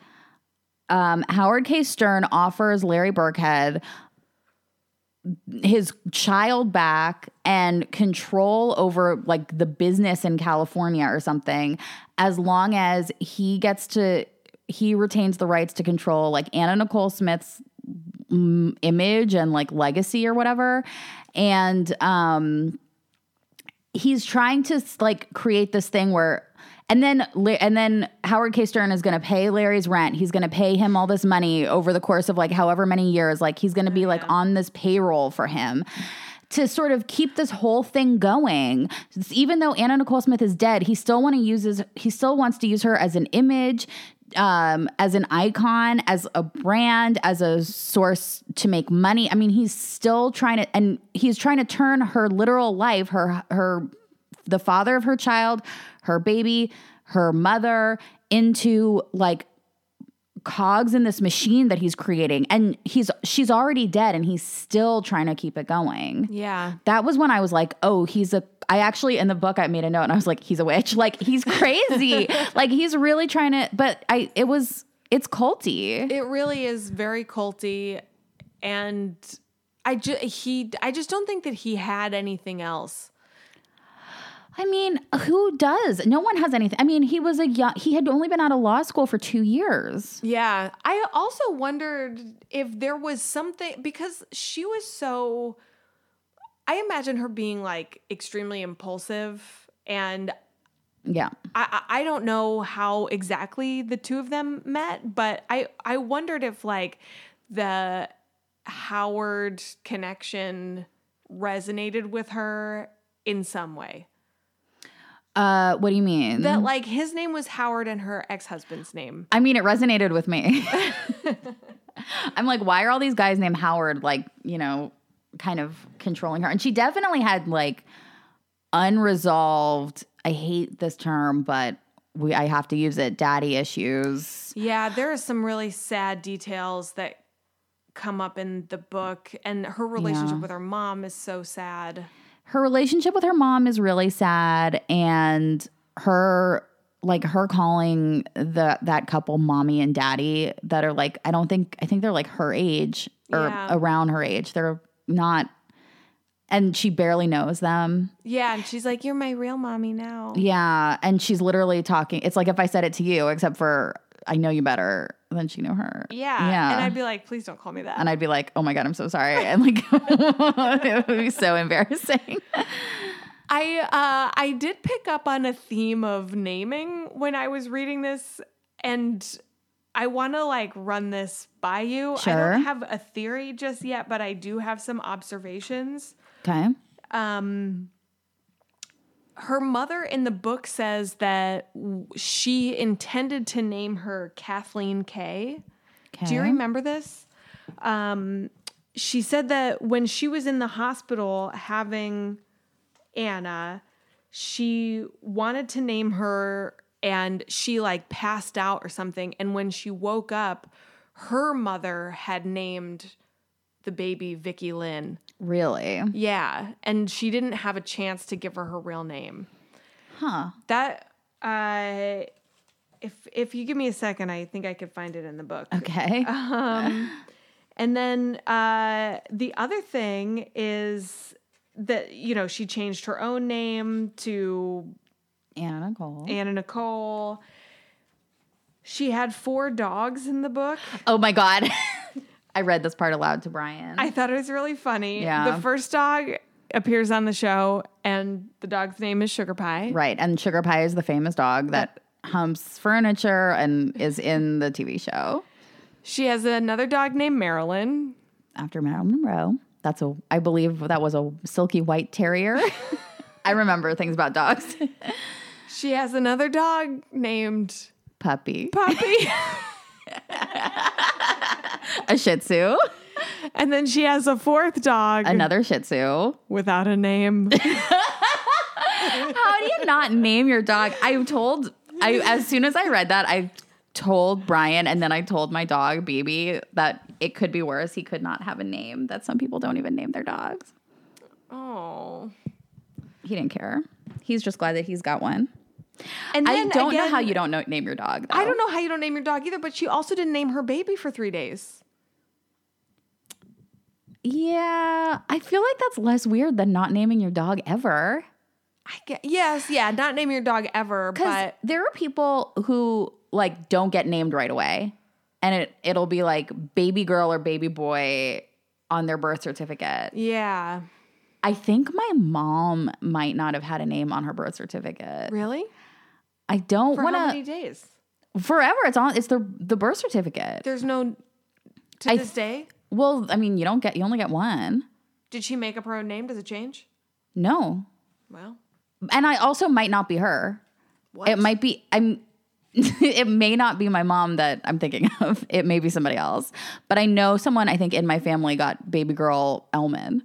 Um, Howard K. Stern offers Larry Birkhead his child back and control over like the business in California or something, as long as he gets to, he retains the rights to control like Anna Nicole Smith's mm, image and like legacy or whatever. And um, he's trying to like create this thing where And then and then Howard K. Stern is going to pay Larry's rent. He's going to pay him all this money over the course of like however many years. Like he's going to be like on this payroll for him to sort of keep this whole thing going. Even though Anna Nicole Smith is dead, he still want to use his, he still wants to use her as an image, um, as an icon, as a brand, as a source to make money. I mean, he's still trying to and he's trying to turn her literal life, her her the father of her child, her baby, her mother, into like cogs in this machine that he's creating. And he's she's already dead and he's still trying to keep it going. Yeah. That was when I was like, oh, he's a I actually in the book I made a note and I was like, he's a witch. Like he's crazy. Like he's really trying to but I it was it's culty. It really is very culty. And I just he I just don't think that he had anything else. I mean, who does? No one has anything. I mean, he was a young, he had only been out of law school for two years. Yeah. I also wondered if there was something, because she was so, I imagine her being like extremely impulsive and yeah, I, I don't know how exactly the two of them met, but I, I wondered if like the Howard connection resonated with her in some way. Uh, what do you mean? That like his name was Howard and her ex-husband's name. I mean, it resonated with me. I'm like, why are all these guys named Howard? Like, you know, kind of controlling her. And she definitely had like unresolved, I hate this term, but we, I have to use it. Daddy issues. Yeah. There are some really sad details that come up in the book, and her relationship yeah. with her mom is so sad. Her relationship with her mom is really sad, and her like her calling the that couple mommy and daddy that are like I don't think I think they're like her age or yeah. around her age. They're not, and she barely knows them. Yeah, and she's like, "You're my real mommy now." Yeah, and she's literally talking. It's like if I said it to you, except for I know you better than she knew her. Yeah. yeah. And I'd be like, please don't call me that. And I'd be like, oh my God, I'm so sorry. And like, it would be so embarrassing. I, uh, I did pick up on a theme of naming when I was reading this, and I want to like run this by you. Sure. I don't have a theory just yet, but I do have some observations. Okay. Um, Her mother in the book says that she intended to name her Kathleen K. Okay. Do you remember this? Um, she said that when she was in the hospital having Anna, she wanted to name her and she like passed out or something. And when she woke up, her mother had named the baby Vicki Lynn. Really? Yeah. And she didn't have a chance to give her her real name. Huh. That, uh, if if you give me a second, I think I could find it in the book. Okay. Um, and then uh, the other thing is that, you know, she changed her own name to... Anna Nicole. Anna Nicole. She had four dogs in the book. Oh, my God. I read this part aloud to Brian. I thought it was really funny. Yeah. The first dog appears on the show, and the dog's name is Sugar Pie. Right, and Sugar Pie is the famous dog that humps furniture and is in the T V show. She has another dog named Marilyn. After Marilyn Monroe. That's a, I believe that was a silky white terrier. I remember things about dogs. She has another dog named... Puppy. Puppy. A Shih Tzu. And then she has a fourth dog. Another Shih Tzu. Without a name. How do you not name your dog? I told, I as soon as I read that, I told Brian, and then I told my dog, Baby, that it could be worse. He could not have a name, that some people don't even name their dogs. Oh. He didn't care. He's just glad that he's got one. And then, I don't again, know how you don't know, name your dog, though. I don't know how you don't name your dog either, but she also didn't name her baby for three days. Yeah. I feel like that's less weird than not naming your dog ever. I guess, yes. Yeah. Not naming your dog ever. But there are people who like don't get named right away, and it, it'll be like baby girl or baby boy on their birth certificate. Yeah. I think my mom might not have had a name on her birth certificate. Really? I don't want to. For how many days? Forever. It's on. It's the the birth certificate. There's no to I, this day. Well, I mean, you don't get. You only get one. Did she make up her own name? Does it change? No. Well. And I also might not be her. What? It might be. I'm. It may not be my mom that I'm thinking of. It may be somebody else. But I know someone. I think in my family got baby girl Elman.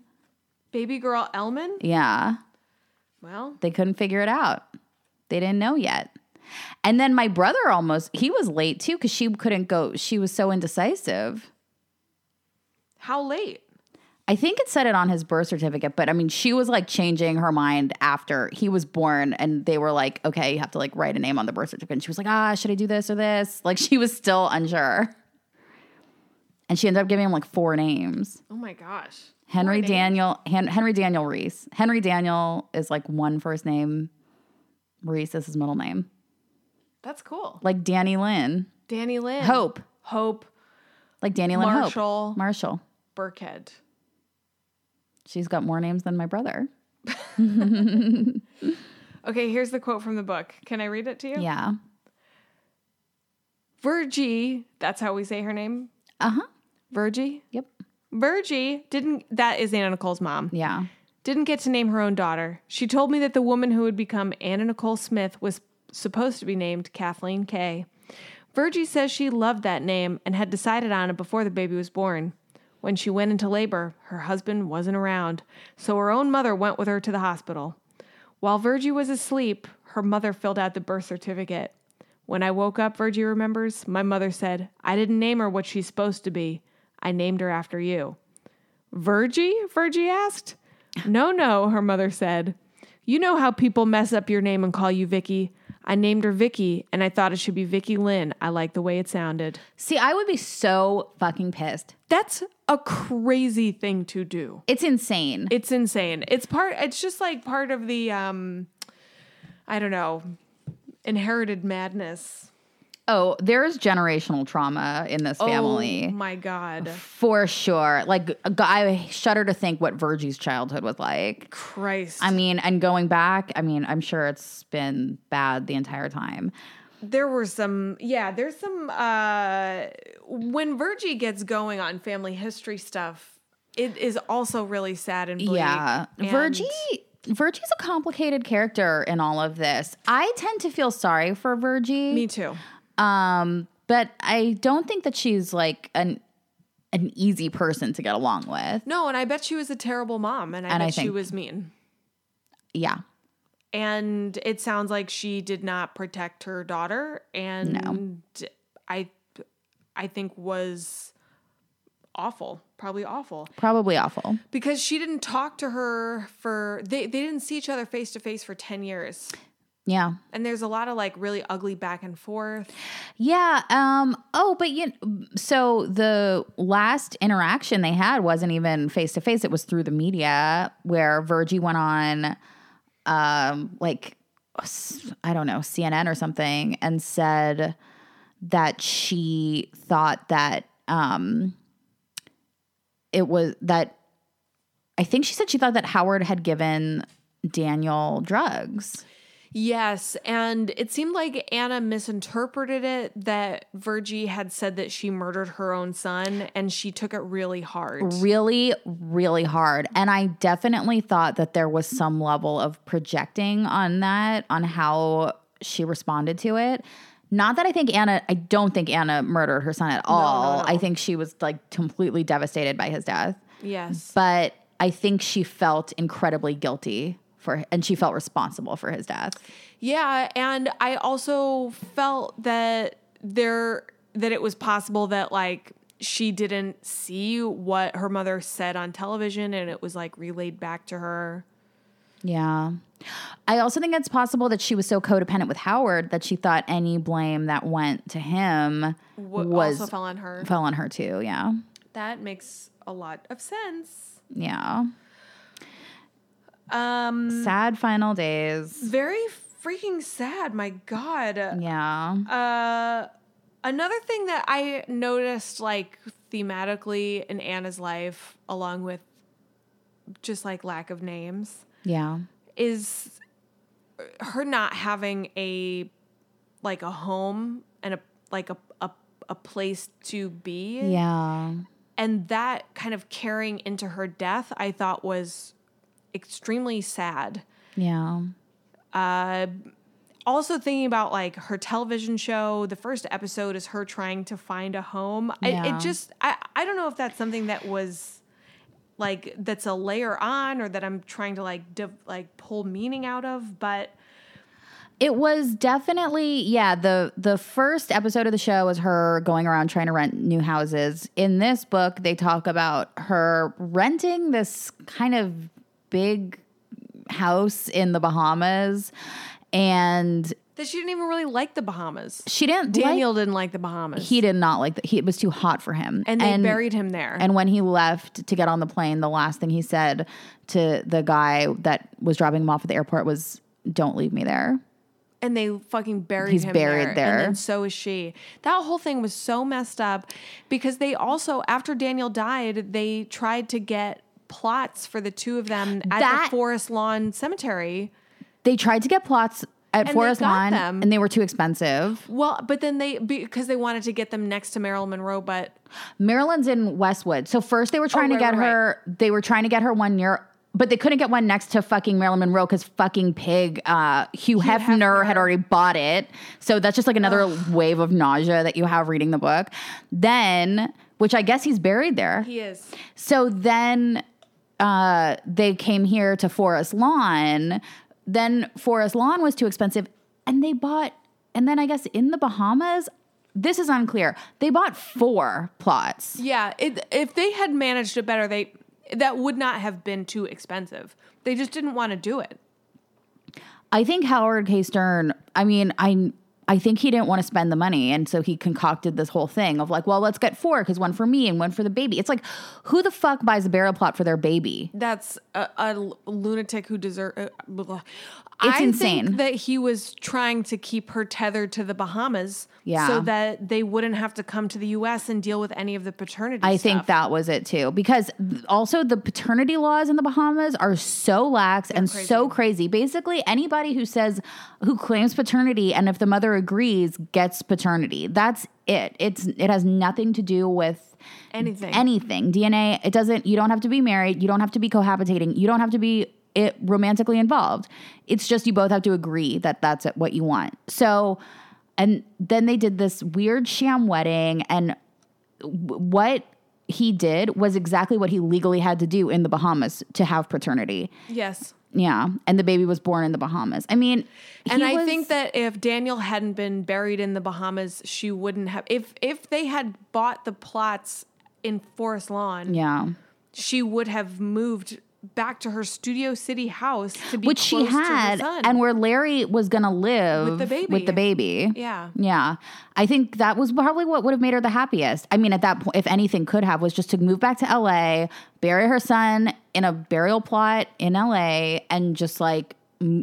Baby girl Elman? Yeah. Well, they couldn't figure it out. They didn't know yet. And then my brother almost, he was late too because she couldn't go. She was so indecisive. How late? I think it said it on his birth certificate, but I mean, she was like changing her mind after he was born, and they were like, okay, you have to like write a name on the birth certificate. And she was like, ah, should I do this or this? Like she was still unsure. And she ended up giving him like four names. Oh my gosh. Henry Daniel, Han, Henry Daniel Reese. Henry Daniel is like one first name. Reese is his middle name. That's cool. Like Danny Lynn. Danny Lynn. Hope. Hope. Like Danny Lynn Marshall, Hope. Marshall. Birkhead. She's got more names than my brother. Okay, here's the quote from the book. Can I read it to you? Yeah. Virgie, that's how we say her name? Uh-huh. Virgie? Yep. Virgie didn't, that is Anna Nicole's mom. Yeah. Didn't get to name her own daughter. She told me that the woman who would become Anna Nicole Smith was supposed to be named Kathleen Kay. Virgie says she loved that name and had decided on it before the baby was born. When she went into labor, her husband wasn't around, so her own mother went with her to the hospital. While Virgie was asleep, her mother filled out the birth certificate. When I woke up, Virgie remembers, my mother said, I didn't name her what she's supposed to be. I named her after you. Virgie? Virgie asked. No, no, her mother said. You know how people mess up your name and call you Vicky. I named her Vicky, and I thought it should be Vicky Lynn. I like the way it sounded. See, I would be so fucking pissed. That's a crazy thing to do. It's insane. It's insane. It's part. It's just like part of the, um, I don't know, inherited madness. Oh, there is generational trauma in this family. Oh, my God. For sure. Like, I shudder to think what Virgie's childhood was like. Christ. I mean, and going back, I mean, I'm sure it's been bad the entire time. There were some, yeah, there's some, uh, when Virgie gets going on family history stuff, it is also really sad and bleak. Yeah. And Virgie... Virgie's a complicated character in all of this. I tend to feel sorry for Virgie. Me too. Um, but I don't think that she's like an an easy person to get along with. No, and I bet she was a terrible mom, and I and bet I think, she was mean. Yeah. And it sounds like she did not protect her daughter, and no. I I think was awful, probably awful. Probably awful. Because she didn't talk to her for, they, they didn't see each other face to face for ten years. Yeah. And there's a lot of like really ugly back and forth. Yeah. Um, oh, but you know, so the last interaction they had wasn't even face to face. It was through the media where Virgie went on um, like, I don't know, C N N or something and said that she thought that um, it was that I think she said she thought that Howard had given Daniel drugs. Yes, and it seemed like Anna misinterpreted it, that Virgie had said that she murdered her own son, and she took it really hard. Really, really hard. And I definitely thought that there was some level of projecting on that, on how she responded to it. Not that I think Anna, I don't think Anna murdered her son at all. No, no, no. I think she was like completely devastated by his death. Yes. But I think she felt incredibly guilty. For, and she felt responsible for his death. Yeah, and I also felt that there that it was possible that like she didn't see what her mother said on television, and it was like relayed back to her. Yeah, I also think it's possible that she was so codependent with Howard that she thought any blame that went to him w- was also fell on her. Fell on her too. Yeah, that makes a lot of sense. Yeah. Um, sad final days. Very freaking sad. My God. Yeah. Uh, another thing that I noticed, like thematically in Anna's life, along with just like lack of names. Yeah. Is her not having a, like a home and a, like a, a, a place to be. Yeah. And that kind of carrying into her death, I thought was extremely sad. Yeah. Uh, also thinking about like her television show, the first episode is her trying to find a home. Yeah. I, it just, I, I don't know if that's something that was like, that's a layer on, or that I'm trying to like, div, like pull meaning out of, but it was definitely, yeah, the the first episode of the show was her going around trying to rent new houses. In this book, they talk about her renting this kind of big house in the Bahamas, and that she didn't even really like the Bahamas. She didn't. Daniel like, didn't like the Bahamas. He did not like that. It was too hot for him. And they and, buried him there. And when he left to get on the plane, the last thing he said to the guy that was dropping him off at the airport was, "Don't leave me there." And they fucking buried He's him buried there. there. And so is she. That whole thing was so messed up because they also, after Daniel died, they tried to get plots for the two of them at that, the Forest Lawn Cemetery. They tried to get plots at Forest Lawn them. and they were too expensive. Well, but then they, because they wanted to get them next to Marilyn Monroe, but Marilyn's in Westwood. So first they were trying oh, right, to get right, her, right. they were trying to get her one year, but they couldn't get one next to fucking Marilyn Monroe because fucking pig, uh, Hugh, Hugh Hefner, Hefner had already bought it. So that's just like another Ugh. wave of nausea that you have reading the book. Then, which I guess he's buried there. He is. So then, Uh, they came here to Forest Lawn. Then Forest Lawn was too expensive, and they bought. And then I guess in the Bahamas, this is unclear. They bought four plots. Yeah, it, if they had managed it better, they that would not have been too expensive. They just didn't want to do it. I think Howard K. Stern. I mean, I. I think he didn't want to spend the money, and so he concocted this whole thing of like, well, let's get four, because one for me and one for the baby. It's like, who the fuck buys a burial plot for their baby? That's a, a lunatic who deserves... Uh, it's I insane. I think that he was trying to keep her tethered to the Bahamas yeah. so that they wouldn't have to come to the U S and deal with any of the paternity I stuff. think that was it, too, because also the paternity laws in the Bahamas are so lax They're and crazy. so crazy. Basically, anybody who says, who claims paternity, and if the mother agrees, gets paternity. That's it. It's it has nothing to do with anything. Anything. D N A. It doesn't. You don't have to be married. You don't have to be cohabitating. You don't have to be it, romantically involved. It's just you both have to agree that that's what you want. So, and then they did this weird sham wedding, and what he did was exactly what he legally had to do in the Bahamas to have paternity. Yes. Yeah, and the baby was born in the Bahamas. I mean, and I was, think that if Daniel hadn't been buried in the Bahamas, she wouldn't have. If if they had bought the plots in Forest Lawn, yeah, she would have moved back to her Studio City house to be Which close she had, to her son. And where Larry was going to live with the baby. With the baby. Yeah. Yeah. I think that was probably what would have made her the happiest. I mean, at that point, if anything could have, was just to move back to L A, bury her son in a burial plot in L A, and just like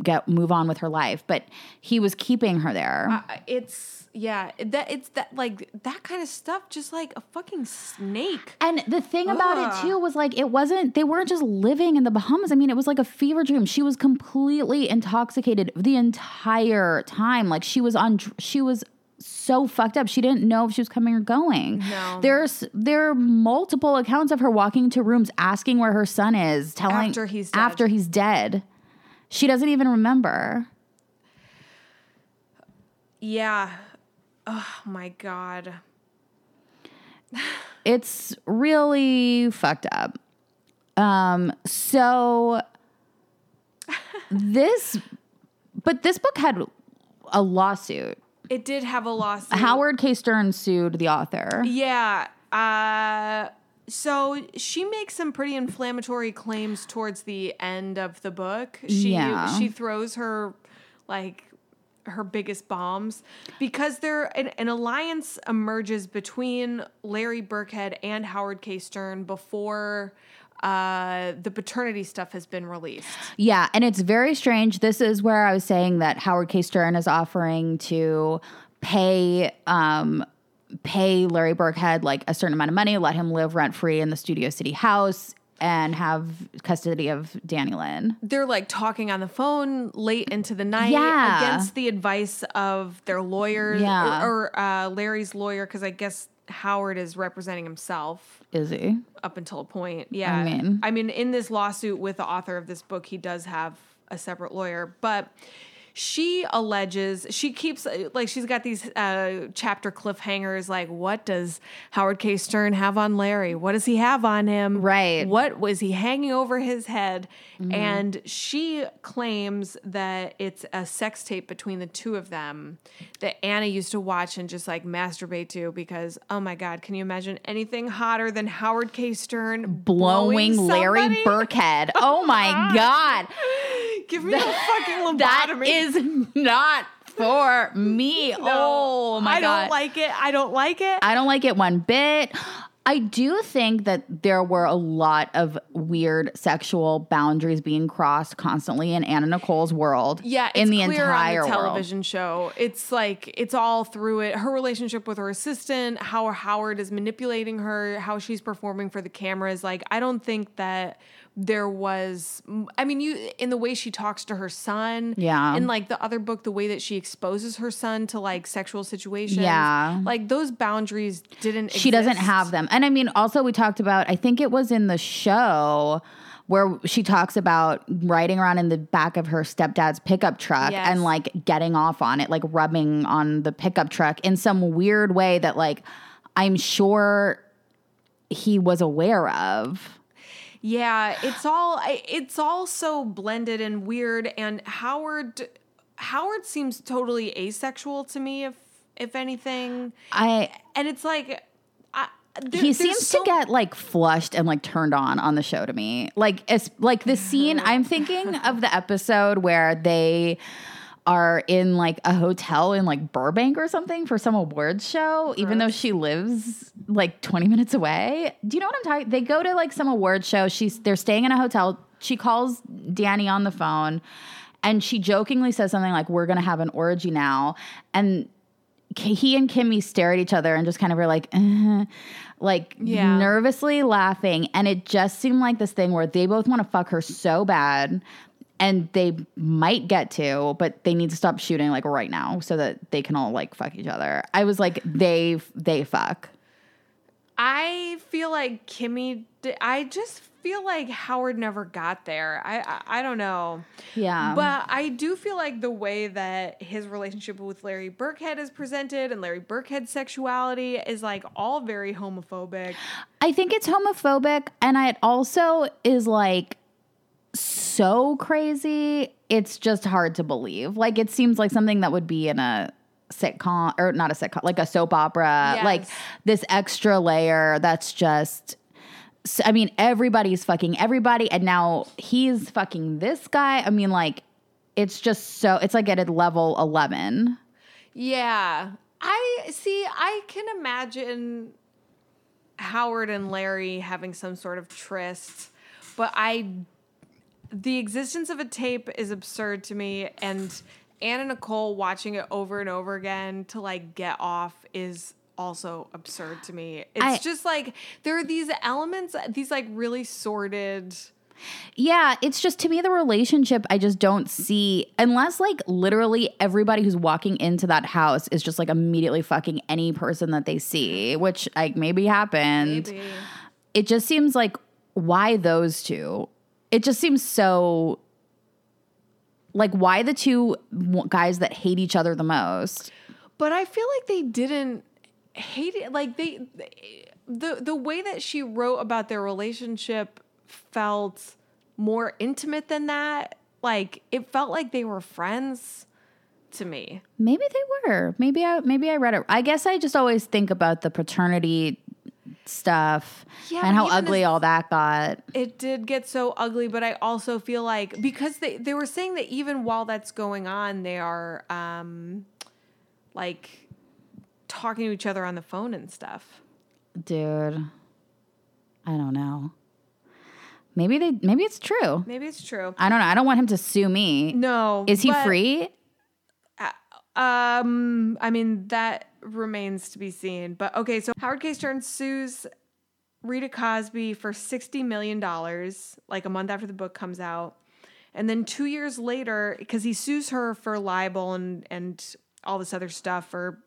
get move on with her life. But he was keeping her there. Uh, it's... Yeah, that it's that like that kind of stuff, just like a fucking snake. And the thing Ugh. about it too was like it wasn't they weren't just living in the Bahamas. I mean, it was like a fever dream. She was completely intoxicated the entire time. Like she was on, she was so fucked up. She didn't know if she was coming or going. No. There's there are multiple accounts of her walking to rooms, asking where her son is, telling after he's dead. after he's dead. She doesn't even remember. Yeah. Oh, my God. It's really fucked up. Um, so this, but this book had a lawsuit. It did have a lawsuit. Howard K. Stern sued the author. Yeah. Uh, so she makes some pretty inflammatory claims towards the end of the book. She, yeah. She throws her, like... her biggest bombs because there an, an alliance emerges between Larry Birkhead and Howard K. Stern before uh, the paternity stuff has been released. Yeah. And it's very strange. This is where I was saying that Howard K. Stern is offering to pay, um, pay Larry Birkhead like a certain amount of money, let him live rent free in the Studio City house and have custody of Daniel in. They're like talking on the phone late into the night yeah. against the advice of their lawyer yeah. or, or uh, Larry's lawyer, because I guess Howard is representing himself. Is he? Up until a point. Yeah. I mean, I mean, in this lawsuit with the author of this book, he does have a separate lawyer, but she alleges, she keeps, like, she's got these uh, chapter cliffhangers, like, what does Howard K. Stern have on Larry? What does he have on him? Right. What was he hanging over his head? Mm-hmm. And she claims that it's a sex tape between the two of them that Anna used to watch and just, like, masturbate to because, oh, my God, can you imagine anything hotter than Howard K. Stern blowing, blowing Larry Birkhead? Oh, my God. Give me that, a fucking lobotomy. That is not for me. No, oh, my I God. I don't like it. I don't like it. I don't like it one bit. I do think that there were a lot of weird sexual boundaries being crossed constantly in Anna Nicole's world. Yeah, it's in the clear entire on the television world. Show. It's like it's all through it. Her relationship with her assistant, how Howard is manipulating her, how she's performing for the cameras. Like, I don't think that there was. I mean, you in the way she talks to her son. Yeah, in like the other book, the way that she exposes her son to like sexual situations. Yeah, like those boundaries didn't. She exist. Doesn't have them. And I mean, also we talked about, I think it was in the show where she talks about riding around in the back of her stepdad's pickup truck yes. and like getting off on it, like rubbing on the pickup truck in some weird way that like I'm sure he was aware of. Yeah, it's all it's all so blended and weird. And Howard Howard seems totally asexual to me, if if anything. I and it's like. There, he seems so- to get like flushed and like turned on on the show to me. Like it's like the scene I'm thinking of the episode where they are in like a hotel in like Burbank or something for some awards show, Gross. Even though she lives like twenty minutes away. Do you know what I'm talking? They go to like some awards show. She's they're staying in a hotel. She calls Danny on the phone and she jokingly says something like, "We're going to have an orgy now." And he and Kimmy stare at each other and just kind of were like, uh, like yeah. nervously laughing. And it just seemed like this thing where they both want to fuck her so bad and they might get to, but they need to stop shooting like right now so that they can all like fuck each other. I was like, they, they fuck. I feel like Kimmy, I just feel like Howard never got there. I, I I don't know. Yeah. But I do feel like the way that his relationship with Larry Birkhead is presented and Larry Birkhead's sexuality is like all very homophobic. I think it's homophobic and it also is like so crazy. It's just hard to believe. Like it seems like something that would be in a sitcom, or not a sitcom, like a soap opera, yes. like this extra layer that's just, I mean, everybody's fucking everybody. And now he's fucking this guy. I mean, like, it's just so, it's like at a level eleven. Yeah. I see, I can imagine Howard and Larry having some sort of tryst, but I, the existence of a tape is absurd to me, and Anna Nicole watching it over and over again to like get off is also absurd to me. It's I, just like there are these elements, these like really sordid. Yeah, it's just to me the relationship I just don't see, unless like literally everybody who's walking into that house is just like immediately fucking any person that they see, which like maybe happened. Maybe. It just seems like why those two? It just seems so like why the two guys that hate each other the most. But I feel like they didn't hate it. Like they, they the the way that she wrote about their relationship felt more intimate than that. Like it felt like they were friends to me. Maybe they were. Maybe I maybe I read it. I guess I just always think about the paternity stuff yeah, and how ugly all that got. It did get so ugly, but I also feel like because they, they were saying that even while that's going on, they are um like talking to each other on the phone and stuff. Dude, I don't know. Maybe they. Maybe it's true. Maybe it's true. I don't know. I don't want him to sue me. No. Is he but, free? Uh, um. I mean, that remains to be seen. But okay. So Howard K. Stern sues Rita Cosby for sixty million dollars, like a month after the book comes out, and then two years later, because he sues her for libel and and all this other stuff for,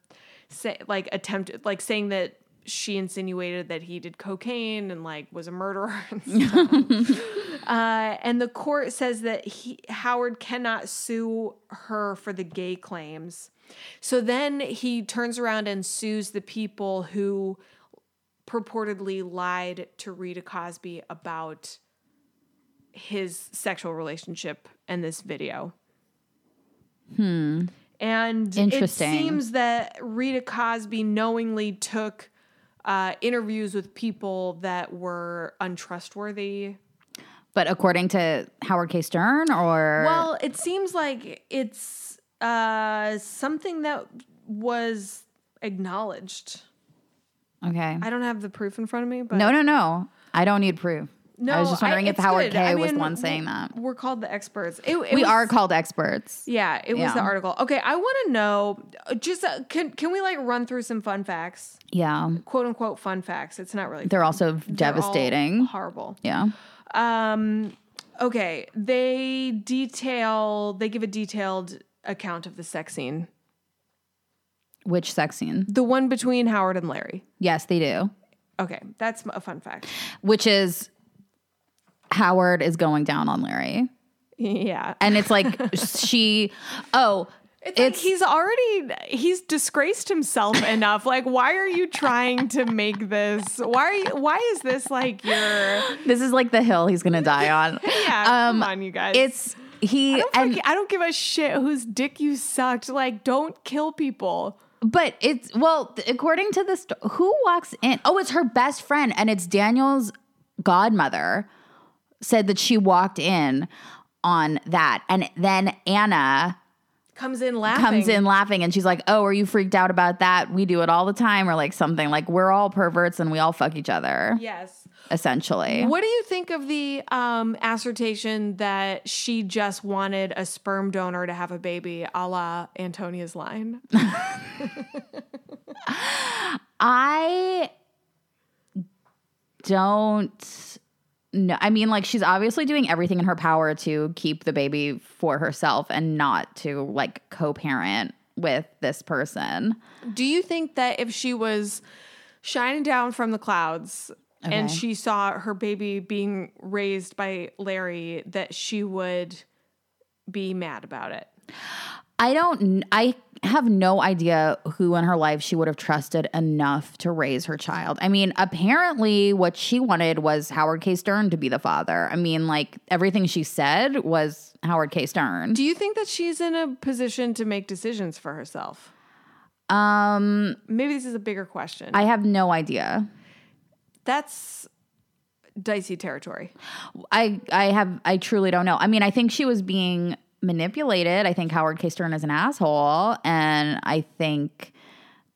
say, like attempted like saying that. She insinuated that he did cocaine and like was a murderer. And, stuff. uh, and the court says that he, Howard cannot sue her for the gay claims. So then he turns around and sues the people who purportedly lied to Rita Cosby about his sexual relationship and this video. Hmm. And Interesting. It seems that Rita Cosby knowingly took Uh, interviews with people that were untrustworthy. But according to Howard K. Stern or? Well, it seems like it's uh, something that was acknowledged. Okay. I don't have the proof in front of me, but. No, no, no. I don't need proof. No, I was just wondering I, if Howard good. K. I mean, was the one saying that. We're called the experts. It, it we was, are called experts. Yeah, it was yeah. the article. Okay, I want to know, just uh, can can we like run through some fun facts? Yeah. Quote unquote fun facts. It's not really They're fun. also They're devastating. All horrible. Yeah. Um. Okay, they detail, they give a detailed account of the sex scene. Which sex scene? The one between Howard and Larry. Yes, they do. Okay, that's a fun fact. Which is... Howard is going down on Larry. Yeah. And it's like she, oh. It's, it's like he's already, he's disgraced himself enough. Like, why are you trying to make this? Why are you, why is this like your. This is like the hill he's going to die on. yeah, um, come on, you guys. It's, he. I don't, and, forget, I don't give a shit whose dick you sucked. Like, don't kill people. But it's, well, according to this, who walks in? Oh, it's her best friend. And it's Daniel's godmother. Said that she walked in on that. And then Anna comes in laughing. Comes in laughing and she's like, oh, are you freaked out about that? We do it all the time or like something. Like we're all perverts and we all fuck each other. Yes. Essentially. What do you think of the um, assertion that she just wanted a sperm donor to have a baby a la Antonia's line? I don't... No, I mean, like, she's obviously doing everything in her power to keep the baby for herself and not to, like, co-parent with this person. Do you think that if she was shining down from the clouds okay. and she saw her baby being raised by Larry, that she would be mad about it? I don't, I have no idea who in her life she would have trusted enough to raise her child. I mean, apparently what she wanted was Howard K. Stern to be the father. I mean, like everything she said was Howard K. Stern. Do you think that she's in a position to make decisions for herself? Um, Maybe this is a bigger question. I have no idea. That's dicey territory. I I have I truly don't know. I mean, I think she was being manipulated. I think Howard K. Stern is an asshole, and I think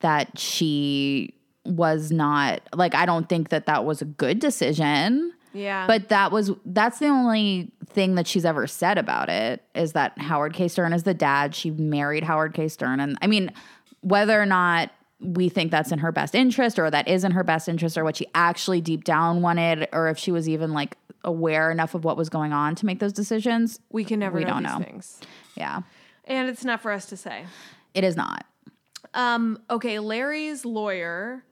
that she was not like I don't think that that was a good decision. Yeah. But that was that's the only thing that she's ever said about it is that Howard K. Stern is the dad. She married Howard K. Stern, and I mean, whether or not we think that's in her best interest or that is in her best interest or what she actually deep down wanted or if she was even like aware enough of what was going on to make those decisions. We can never we know don't these know. things. Yeah. And it's not for us to say. It is not. Um, okay, Larry's lawyer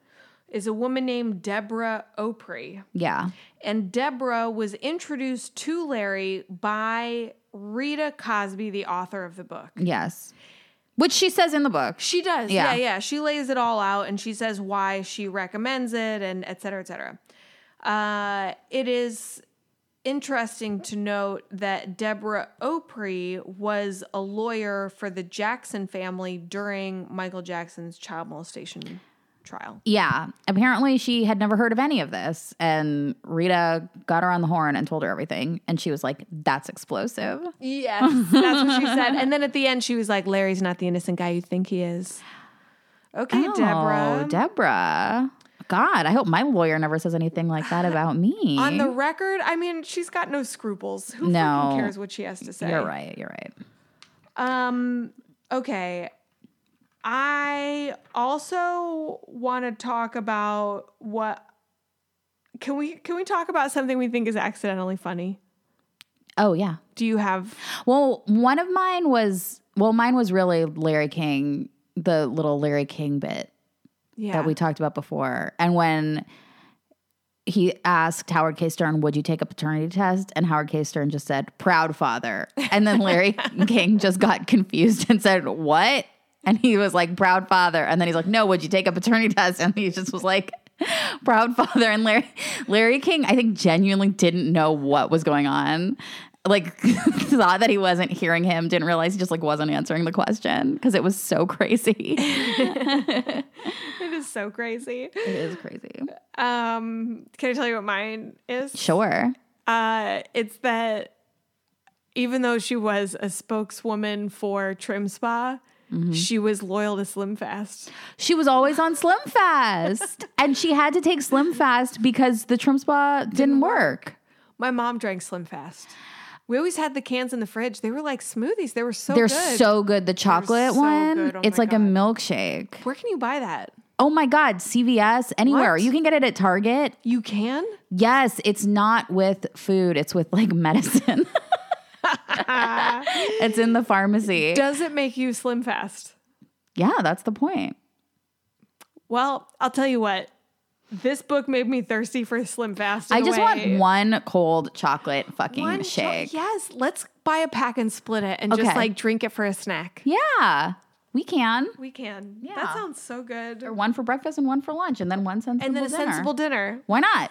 is a woman named Deborah Opry. Yeah. And Deborah was introduced to Larry by Rita Cosby, the author of the book. Yes. Which she says in the book. She does. Yeah. yeah, yeah. She lays it all out, and she says why she recommends it and et cetera, et cetera. Uh, it is interesting to note that Deborah Opry was a lawyer for the Jackson family during Michael Jackson's child molestation trial. Yeah. Apparently, she had never heard of any of this, and Rita got her on the horn and told her everything, and she was like, that's explosive. Yes, that's what she said. And then at the end, she was like, Larry's not the innocent guy you think he is. Okay, oh, Deborah. Deborah. God, I hope my lawyer never says anything like that about me. On the record, I mean, she's got no scruples. Who no, fucking cares what she has to say? You're right, you're right. Um. Okay. I also want to talk about what can we can we talk about something we think is accidentally funny? Oh yeah. Do you have Well, one of mine was well, mine was really Larry King, the little Larry King bit yeah. that we talked about before. And when he asked Howard K. Stern, would you take a paternity test? And Howard K. Stern just said, proud father. And then Larry King just got confused and said, what? And he was like, proud father. And then he's like, no, would you take a paternity test? And he just was like, proud father. And Larry Larry King, I think, genuinely didn't know what was going on. Like, saw that he wasn't hearing him, didn't realize he just, like, wasn't answering the question because it was so crazy. It is so crazy. It is crazy. Um, can I tell you what mine is? Sure. Uh, it's that even though she was a spokeswoman for Trim Spa, mm-hmm. she was loyal to Slim Fast. She was always on Slim Fast. And she had to take Slim Fast because the Trim Spa didn't, didn't work. work. My mom drank Slim Fast. We always had the cans in the fridge. They were like smoothies. They were so They're good. They're so good. The chocolate so one, oh it's like God. a milkshake. Where can you buy that? Oh my God, C V S, anywhere. What? You can get it at Target. You can? Yes, it's not with food. It's with like medicine. It's in the pharmacy. Does it make you Slim Fast? Yeah, that's the point. Well, I'll tell you what. This book made me thirsty for Slim Fast. I just want one cold chocolate fucking one shake. Cho- yes, let's buy a pack and split it and okay. just like drink it for a snack. Yeah, we can. We can. Yeah. That sounds so good. Or one for breakfast and one for lunch and then one sensible dinner. And then a dinner. sensible dinner. Why not?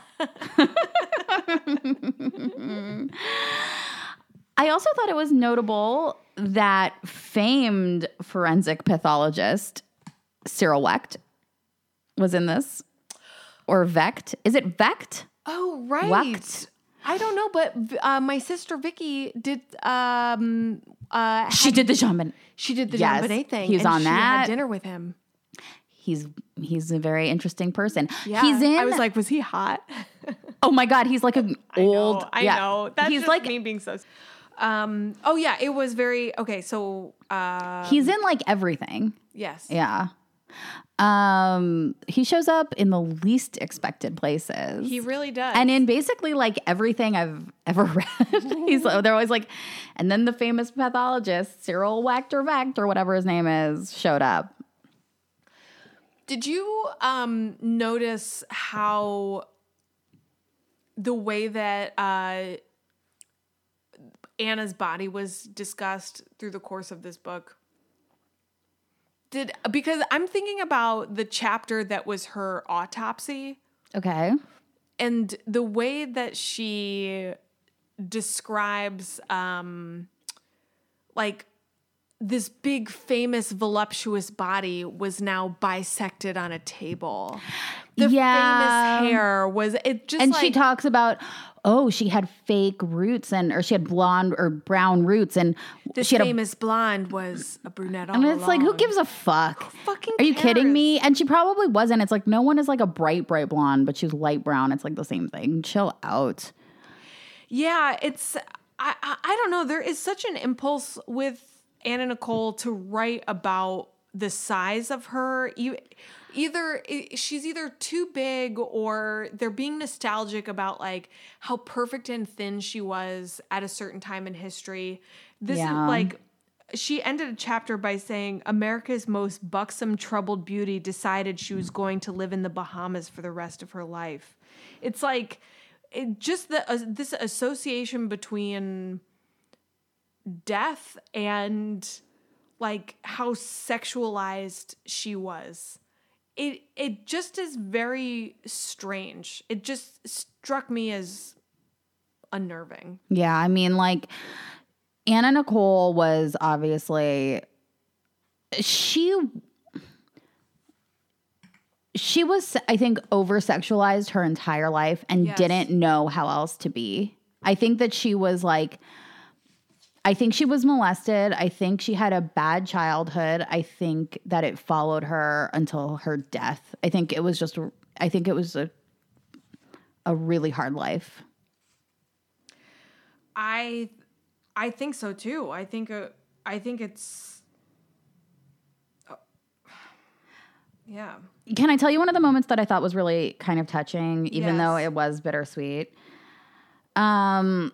I also thought it was notable that famed forensic pathologist Cyril Wecht was in this. Or Vecht. Is it Vecht? Oh, right. Wecht. I don't know, but uh, my sister Vicky did... Um, uh, she had, did the Jean Bonnet. She did the yes, Jean Bonnet thing. He was on that. And she had dinner with him. He's he's a very interesting person. Yeah. He's in... I was like, was he hot? Oh, my God. He's like an old... I know. Yeah. I know. That's he's just like, me being so... Um, oh, yeah. It was very... Okay, so... Um, he's in, like, everything. Yes. Yeah. Um, he shows up in the least expected places. He really does. And in basically like everything I've ever read, he's they're always like, and then the famous pathologist, Cyril Wecht or Vecht or whatever his name is, showed up. Did you, um, notice how the way that, uh, Anna's body was discussed through the course of this book? Did because I'm thinking about the chapter that was her autopsy. Okay. And the way that she describes um like this big, famous, voluptuous body was now bisected on a table. The yeah. famous hair was it just and like, she talks about, oh, she had fake roots and or she had blonde or brown roots and this she had famous a, blonde was a brunette all I mean, it's along. Like, who gives a fuck? Who fucking Are you cares? Kidding me? And she probably wasn't. It's like no one is like a bright, bright blonde, but she was light brown. It's like the same thing. Chill out. Yeah, it's I I, I don't know. There is such an impulse with Anna Nicole to write about the size of her. You, either she's either too big or they're being nostalgic about like how perfect and thin she was at a certain time in history. This yeah. is like she ended a chapter by saying America's most buxom, troubled beauty decided she was going to live in the Bahamas for the rest of her life. It's like it, just the uh, this association between death and like how sexualized she was. It it just is very strange. It just struck me as unnerving. Yeah, I mean, like Anna Nicole was obviously she she was I think over sexualized her entire life and yes. didn't know how else to be. I think that she was like I think she was molested. I think she had a bad childhood. I think that it followed her until her death. I think it was just, I think it was a, a really hard life. I, I think so too. I think, uh, I think it's, uh, yeah. Can I tell you one of the moments that I thought was really kind of touching, even yes. though it was bittersweet? Um,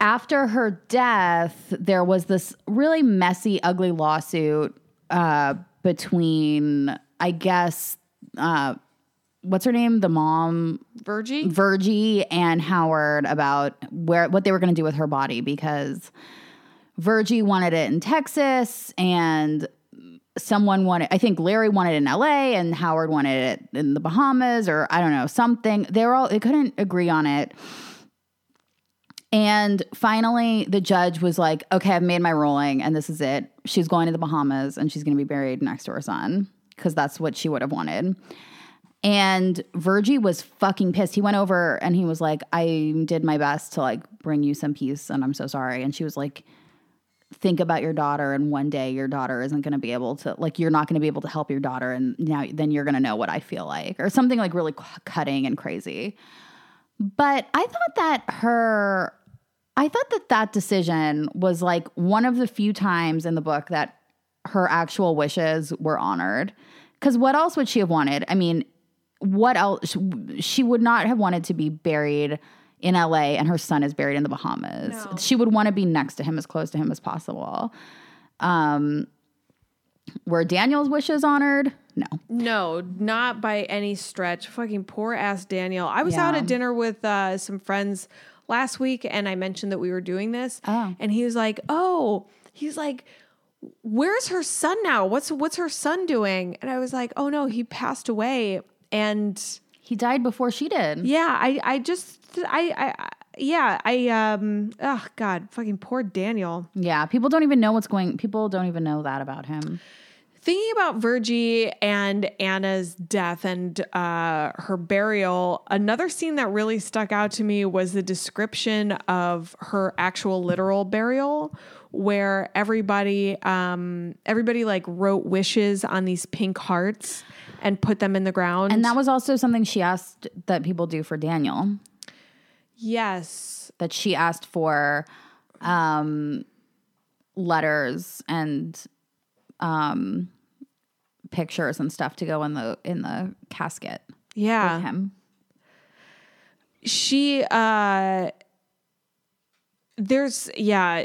After her death, there was this really messy, ugly lawsuit uh, between, I guess, uh, what's her name? The mom? Virgie? Virgie and Howard about where what they were going to do with her body because Virgie wanted it in Texas and someone wanted, I think Larry wanted it in L A and Howard wanted it in the Bahamas or I don't know, something. They were all, they couldn't agree on it. And finally, the judge was like, okay, I've made my ruling, and this is it. She's going to the Bahamas, and she's going to be buried next to her son because that's what she would have wanted. And Virgie was fucking pissed. He went over, and he was like, I did my best to, like, bring you some peace, and I'm so sorry. And she was like, think about your daughter, and one day your daughter isn't going to be able to, like, you're not going to be able to help your daughter, and now then you're going to know what I feel like or something, like, really cutting and crazy. But I thought that her... I thought that that decision was like one of the few times in the book that her actual wishes were honored. Because what else would she have wanted? I mean, what else? She would not have wanted to be buried in L A and her son is buried in the Bahamas. No. She would want to be next to him, as close to him as possible. Um, were Daniel's wishes honored? No. No, not by any stretch. Fucking poor ass Daniel. I was yeah. out at dinner with uh, some friends last week, and I mentioned that we were doing this, oh. and he was like, "Oh, he's like, where's her son now? What's what's her son doing?" And I was like, "Oh no, he passed away, and he died before she did." Yeah, I, I just, I, I, yeah, I, um, oh God, fucking poor Daniel. Yeah, people don't even know what's going. People don't even know that about him. Thinking about Virgie and Anna's death and uh, her burial, another scene that really stuck out to me was the description of her actual literal burial, where everybody, um, everybody like wrote wishes on these pink hearts and put them in the ground. And that was also something she asked that people do for Daniel. Yes, that she asked for um, letters and. Um, pictures and stuff to go in the in the casket. Yeah, with him. She uh, there's yeah,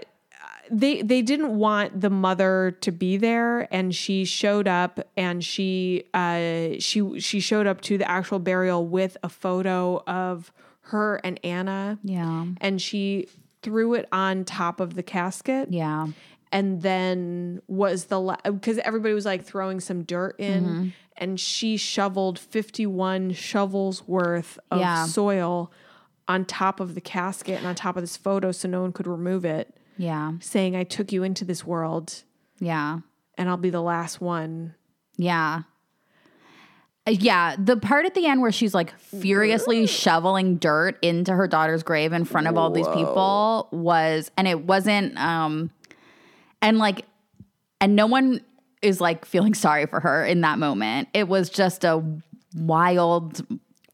they they didn't want the mother to be there, and she showed up, and she uh she she showed up to the actual burial with a photo of her and Anna. Yeah, and she threw it on top of the casket. Yeah. And then was the la- because everybody was like throwing some dirt in, mm-hmm. and she shoveled fifty-one shovels worth of yeah. soil on top of the casket and on top of this photo, so no one could remove it. Yeah, saying I took you into this world. Yeah. And I'll be the last one. Yeah. Yeah, the part at the end where she's like furiously shoveling dirt into her daughter's grave in front of all Whoa. These people was, and it wasn't, um, and like, and no one is like feeling sorry for her in that moment. It was just a wild.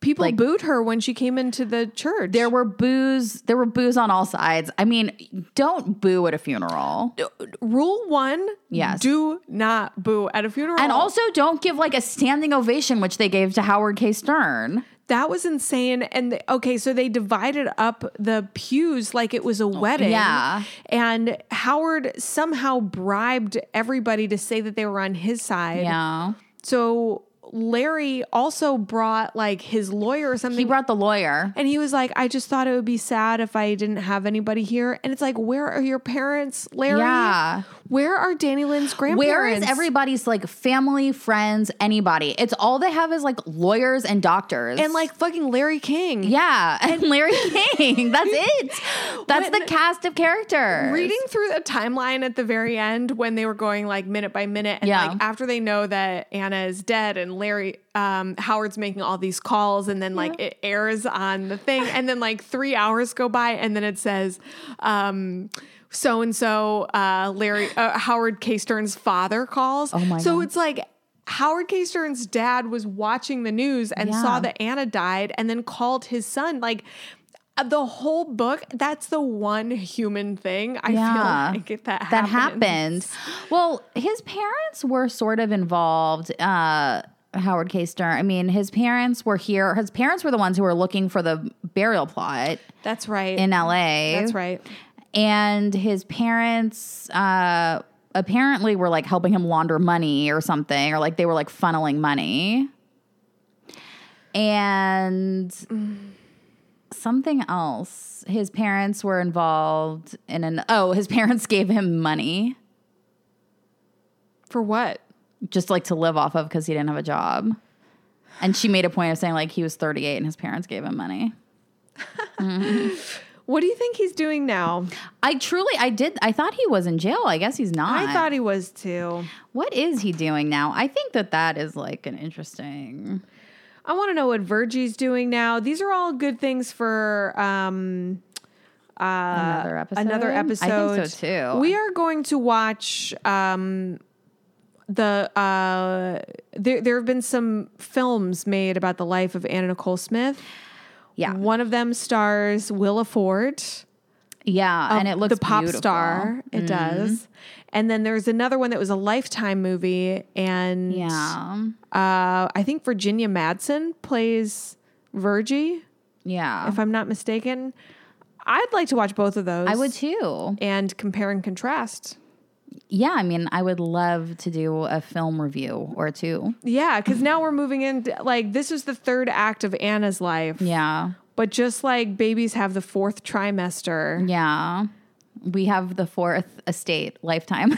People like, booed her when she came into the church. There were boos. There were boos on all sides. I mean, don't boo at a funeral. Rule one. Yes. Do not boo at a funeral. And also don't give like a standing ovation, which they gave to Howard K. Stern. That was insane. And they, okay, so they divided up the pews like it was a wedding. Yeah. And Howard somehow bribed everybody to say that they were on his side. Yeah. So Larry also brought like his lawyer or something. He brought the lawyer. And he was like, I just thought it would be sad if I didn't have anybody here. And it's like, where are your parents, Larry? Yeah. Where are Danny Lynn's grandparents? Where is everybody's like family, friends, anybody? It's all they have is like lawyers and doctors. And like fucking Larry King. Yeah. And Larry King. That's it. That's when, the cast of characters. Reading through the timeline at the very end when they were going like minute by minute. And yeah. like after they know that Anna is dead and Larry, um, Howard's making all these calls and then like yeah. it airs on the thing and then like three hours go by and then it says, um, so-and-so, uh, Larry, uh, Howard K. Stern's father calls. Oh my so God. It's like Howard K. Stern's dad was watching the news and yeah. saw that Anna died and then called his son. Like the whole book, that's the one human thing I yeah. feel like that happens. That happens. Well, his parents were sort of involved, uh, Howard K. Stern. I mean, his parents were here. His parents were the ones who were looking for the burial plot. That's right. In L A. That's right. And his parents uh, apparently were like helping him launder money or something, or like they were like funneling money. And mm. something else. His parents were involved in an, oh, his parents gave him money. For what? Just like to live off of because he didn't have a job. And she made a point of saying like he was thirty-eight and his parents gave him money. Mm-hmm. What do you think he's doing now? I truly, I did. I thought he was in jail. I guess he's not. I thought he was too. What is he doing now? I think that that is like an interesting. I want to know what Virgie's doing now. These are all good things for um, uh, another episode. Another episode. I think so too. We are going to watch. Um, The uh, there there have been some films made about the life of Anna Nicole Smith. Yeah, one of them stars Willa Ford. Yeah, uh, and it looks the pop beautiful. Star. It mm. does. And then there's another one that was a Lifetime movie, and yeah, uh, I think Virginia Madsen plays Virgie. Yeah, if I'm not mistaken, I'd like to watch both of those. I would too, and compare and contrast. Yeah, I mean, I would love to do a film review or two. Yeah, because now we're moving into, like, this is the third act of Anna's life. Yeah. But just like babies have the fourth trimester. Yeah. We have the fourth estate, lifetime.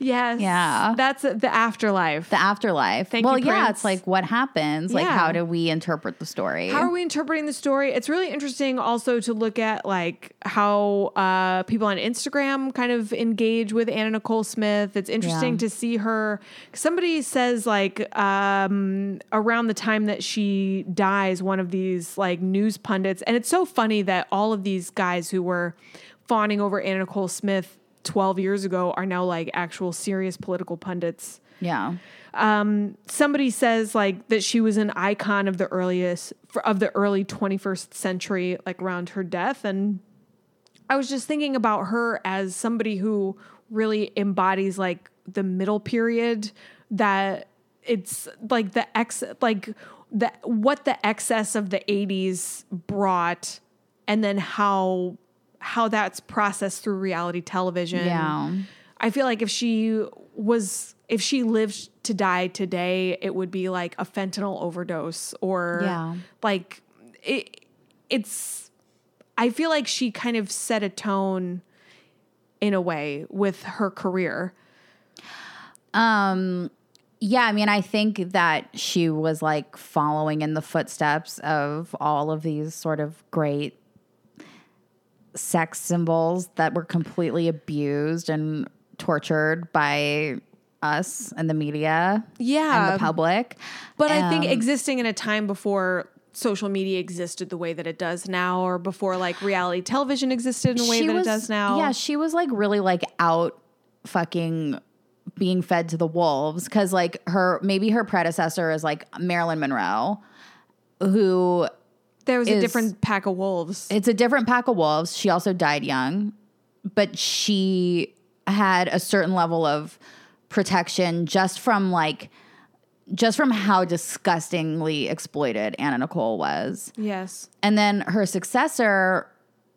Yes. Yeah. That's the afterlife. The afterlife. Thank well, you, Well, yeah, Prince. It's like what happens. Yeah. Like, how do we interpret the story? How are we interpreting the story? It's really interesting also to look at, like, how uh, people on Instagram kind of engage with Anna Nicole Smith. It's interesting yeah. to see her. Somebody says, like, um, around the time that she dies, one of these, like, news pundits. And it's so funny that all of these guys who were fawning over Anna Nicole Smith twelve years ago are now like actual serious political pundits. Yeah. Um, somebody says like that she was an icon of the earliest of the early twenty-first century, like around her death. And I was just thinking about her as somebody who really embodies like the middle period, that it's like the ex, like the, what the excess of the eighties brought, and then how how that's processed through reality television. Yeah. I feel like if she was if she lived to die today, it would be like a fentanyl overdose or yeah. like it, it's I feel like she kind of set a tone in a way with her career. Um Yeah, I mean, I think that she was like following in the footsteps of all of these sort of great sex symbols that were completely abused and tortured by us and the media, yeah, and the public. But um, I think existing in a time before social media existed the way that it does now, or before like reality television existed in a way that was, it does now. Yeah, she was like really like out fucking being fed to the wolves, because like her, maybe her predecessor is like Marilyn Monroe, who there was is, a different pack of wolves. It's a different pack of wolves. She also died young, but she had a certain level of protection just from like just from how disgustingly exploited Anna Nicole was. Yes. And then her successor,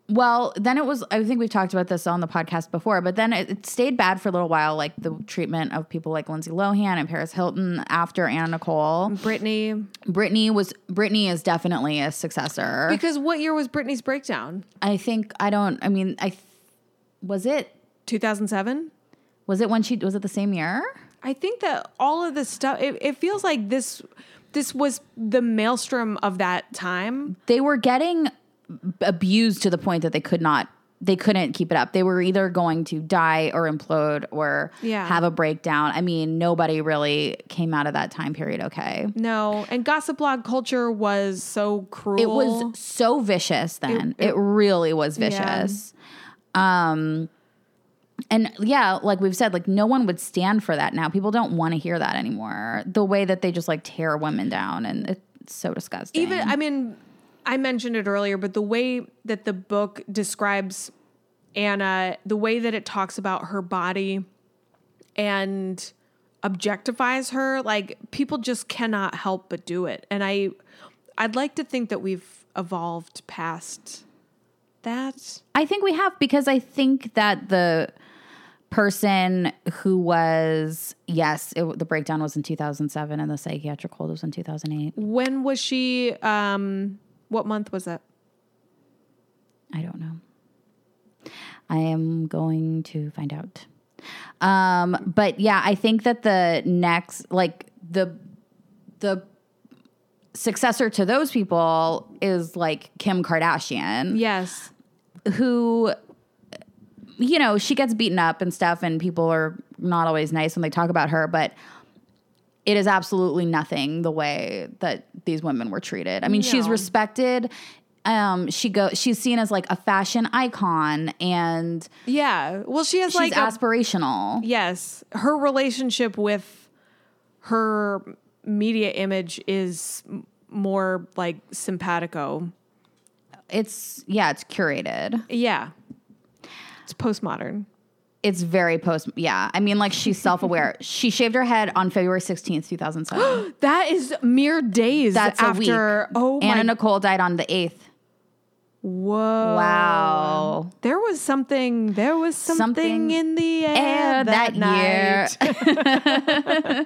well, then it was, I think we've talked about this on the podcast before, but then it, it stayed bad for a little while, like the treatment of people like Lindsay Lohan and Paris Hilton after Anna Nicole. Britney. Britney was, Britney is definitely a successor. Because what year was Britney's breakdown? I think, I don't, I mean, I, th- was it? two thousand seven? Was it when she, was it the same year? I think that all of this stuff, it, it feels like this this was the maelstrom of that time. They were getting abused to the point that they could not, they couldn't keep it up. They were either going to die or implode or yeah. have a breakdown. I mean, nobody really came out of that time period okay. No, and gossip blog culture was so cruel. It was so vicious then. It, it, it really was vicious. Yeah. Um And yeah, like we've said, like no one would stand for that now. People don't want to hear that anymore. The way that they just like tear women down, and it's so disgusting. Even, I mean, I mentioned it earlier, but the way that the book describes Anna, the way that it talks about her body and objectifies her, like people just cannot help but do it. And I, I'd like to think that we've evolved past that. I think we have, because I think that the person who was, yes, it, the breakdown was in two thousand seven and the psychiatric hold was in two thousand eight. When was she, um, what month was that? I don't know. I am going to find out. Um, but yeah, I think that the next, like the, the successor to those people is like Kim Kardashian. Yes. Who, you know, she gets beaten up and stuff, and people are not always nice when they talk about her, but it is absolutely nothing the way that these women were treated. I mean, no. She's respected. Um, she go. She's seen as like a fashion icon, and yeah, well, she has she's like aspirational. A, yes, her relationship with her media image is more like simpatico. It's, yeah, it's curated. Yeah. It's postmodern. It's very post, yeah. I mean, like, she's self-aware. She shaved her head on February sixteenth, two thousand seven. That is mere days That's after. A week. Oh, Anna my. Nicole died on the eighth. Whoa. Wow. There was something, there was something, something in the air, air that, that night. Year.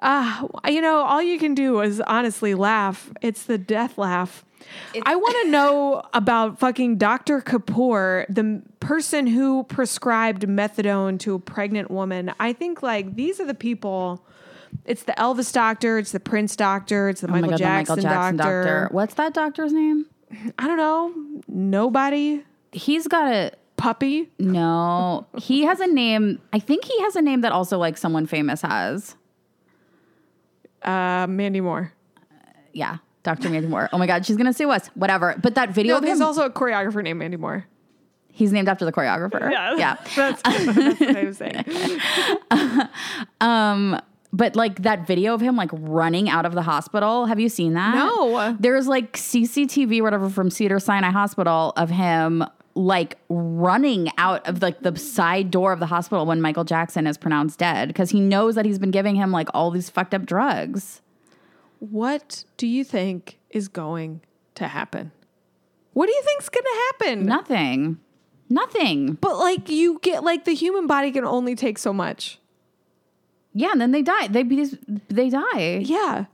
uh, you know, all you can do is honestly laugh. It's the death laugh. It's I want to know about fucking Doctor Kapoor, the m- person who prescribed methadone to a pregnant woman. I think like these are the people. It's the Elvis doctor. It's the Prince doctor. It's the, oh Michael, God, Jackson the Michael Jackson doctor. doctor. What's that doctor's name? I don't know. Nobody. He's got a puppy. No, he has a name. I think he has a name that also like someone famous has. Uh, Mandy Moore. Uh, yeah. Doctor Mandy Moore. Oh my God, she's gonna sue us. Whatever. But that video. No, there's him, also a choreographer named Mandy Moore. He's named after the choreographer. Yeah, yeah. That's, that's what I was saying. uh, um, but like that video of him like running out of the hospital. Have you seen that? No. There's like C C T V, whatever, from Cedar Sinai Hospital of him like running out of like the side door of the hospital when Michael Jackson is pronounced dead, because he knows that he's been giving him like all these fucked up drugs. What do you think is going to happen? What do you think's going to happen? Nothing. Nothing. But like you get like the human body can only take so much. Yeah, and then they die. They they die. Yeah.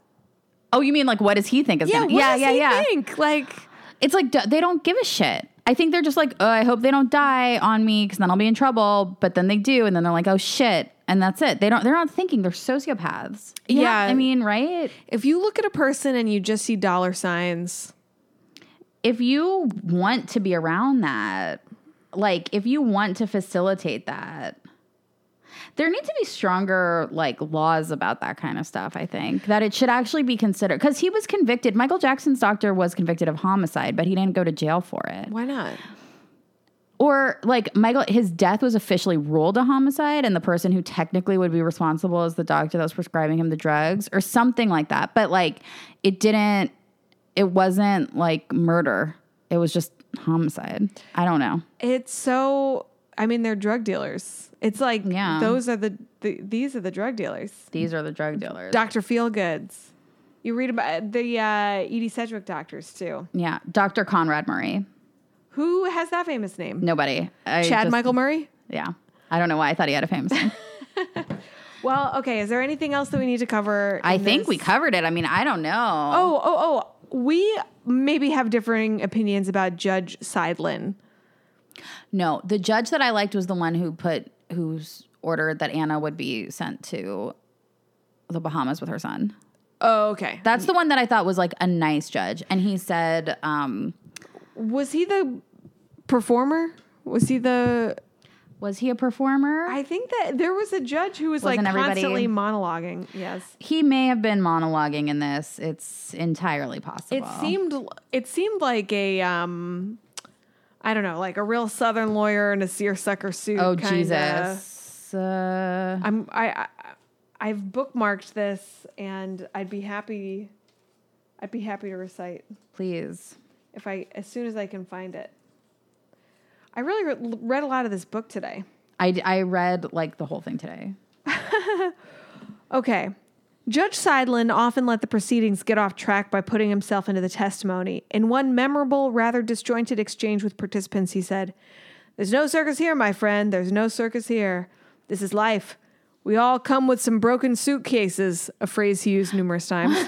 Oh, you mean like what does he think is yeah, going to happen? Yeah, yeah, yeah. What does he think? Like it's like they don't give a shit. I think they're just like, "Oh, I hope they don't die on me cuz then I'll be in trouble." But then they do, and then they're like, "Oh shit." And that's it. They don't, they're not thinking. They're sociopaths. You yeah. I mean, right? If you look at a person and you just see dollar signs. if you want to be around that, like if you want to facilitate that, there need to be stronger, like, laws about that kind of stuff, I think, that it should actually be considered. Because he was convicted. Michael Jackson's doctor was convicted of homicide, but he didn't go to jail for it. Why not? Or, like, Michael, his death was officially ruled a homicide, and the person who technically would be responsible is the doctor that was prescribing him the drugs or something like that. But, like, it didn't, it wasn't, like, murder. It was just homicide. I don't know. It's so... I mean, they're drug dealers. It's like, yeah. those are the, the, these are the drug dealers. These are the drug dealers. Doctor Feelgoods. You read about the uh, Edie Sedgwick doctors, too. Yeah. Doctor Conrad Murray. Who has that famous name? Nobody. I Chad just, Michael Murray? Yeah. I don't know why I thought he had a famous name. Well, okay. Is there anything else that we need to cover? I think this? we covered it. I mean, I don't know. Oh, oh, oh. We maybe have differing opinions about Judge Seidlin. No, the judge that I liked was the one who put, who's ordered that Anna would be sent to the Bahamas with her son. Oh, okay. That's the one that I thought was like a nice judge. And he said, um, was he the performer? Was he the, was he a performer? I think that there was a judge who was Wasn't like constantly monologuing. Yes. He may have been monologuing in this. It's entirely possible. It seemed, it seemed like a, um, I don't know, like a real Southern lawyer in a seersucker suit. Oh, kinda. Jesus! Uh, I'm I, I I've bookmarked this, and I'd be happy, I'd be happy to recite. Please, if I as soon as I can find it. I really re- read a lot of this book today. I I read like the whole thing today. Okay. Judge Seidlin often let the proceedings get off track by putting himself into the testimony. In one memorable, rather disjointed exchange with participants, he said, "There's no circus here, my friend. There's no circus here. This is life. We all come with some broken suitcases," a phrase he used numerous times.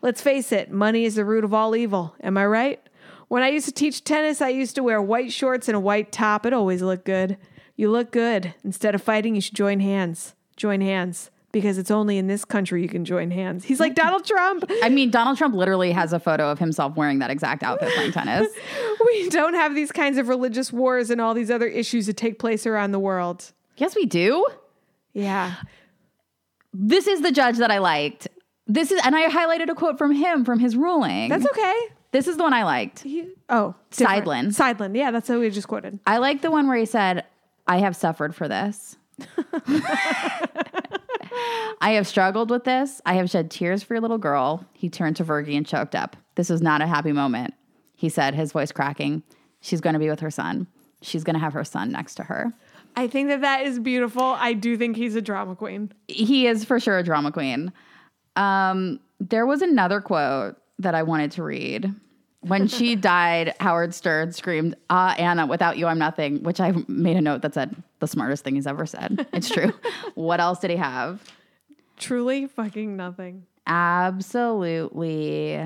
"Let's face it, money is the root of all evil. Am I right? When I used to teach tennis, I used to wear white shorts and a white top. It always looked good. You look good. Instead of fighting, you should join hands. Join hands. Because it's only in this country you can join hands." He's like Donald Trump. I mean, Donald Trump literally has a photo of himself wearing that exact outfit playing tennis. We don't have these kinds of religious wars and all these other issues that take place around the world. Yes, we do. Yeah. This is the judge that I liked. This is, and I highlighted a quote from him, from his ruling. That's okay. This is the one I liked. He, oh. Different. Seidlin. Seidlin. Yeah, that's what we just quoted. I like the one where he said, "I have suffered for this. I have struggled with this. I have shed tears for your little girl." He turned to Virgie and choked up. "This was not a happy moment," he said, his voice cracking. "She's going to be with her son. She's going to have her son next to her." I think that that is beautiful. I do think he's a drama queen. He is for sure a drama queen. Um, there was another quote that I wanted to read. When she died, Howard Stern screamed, "Ah, Anna, without you, I'm nothing," which I made a note that said the smartest thing he's ever said. It's true. What else did he have? Truly fucking nothing. Absolutely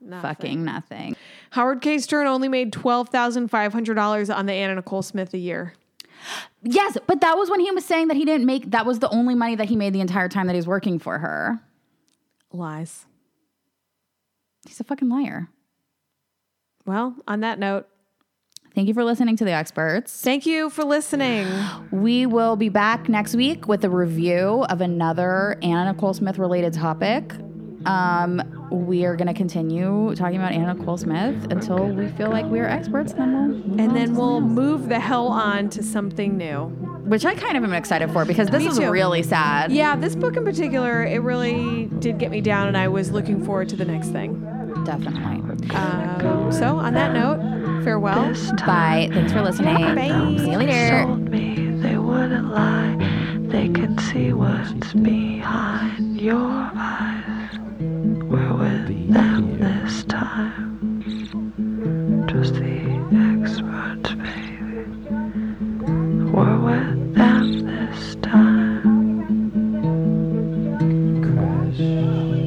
nothing. Fucking nothing. Howard K. Stern only made twelve thousand five hundred dollars on the Anna Nicole Smith a year. Yes, but that was when he was saying that he didn't make, that was the only money that he made the entire time that he was working for her. Lies. He's a fucking liar. Well, on that note, thank you for listening to The Experts. Thank you for listening. We will be back next week with a review of another Anna Nicole Smith-related topic. Um, we are going to continue talking about Anna Nicole Smith until we feel like we're experts. Then we'll and then we'll move the hell on to something new. Which I kind of am excited for because this is really sad. Yeah, this book in particular, it really did get me down, and I was looking forward to the next thing. Definitely. Uh, so on that note, farewell. Bye. Thanks for listening. Bye. See you later. Sold me, they wouldn't lie. They can see what's behind your eyes. We're with them this time. Just the experts, baby. We're with them this time. Crash.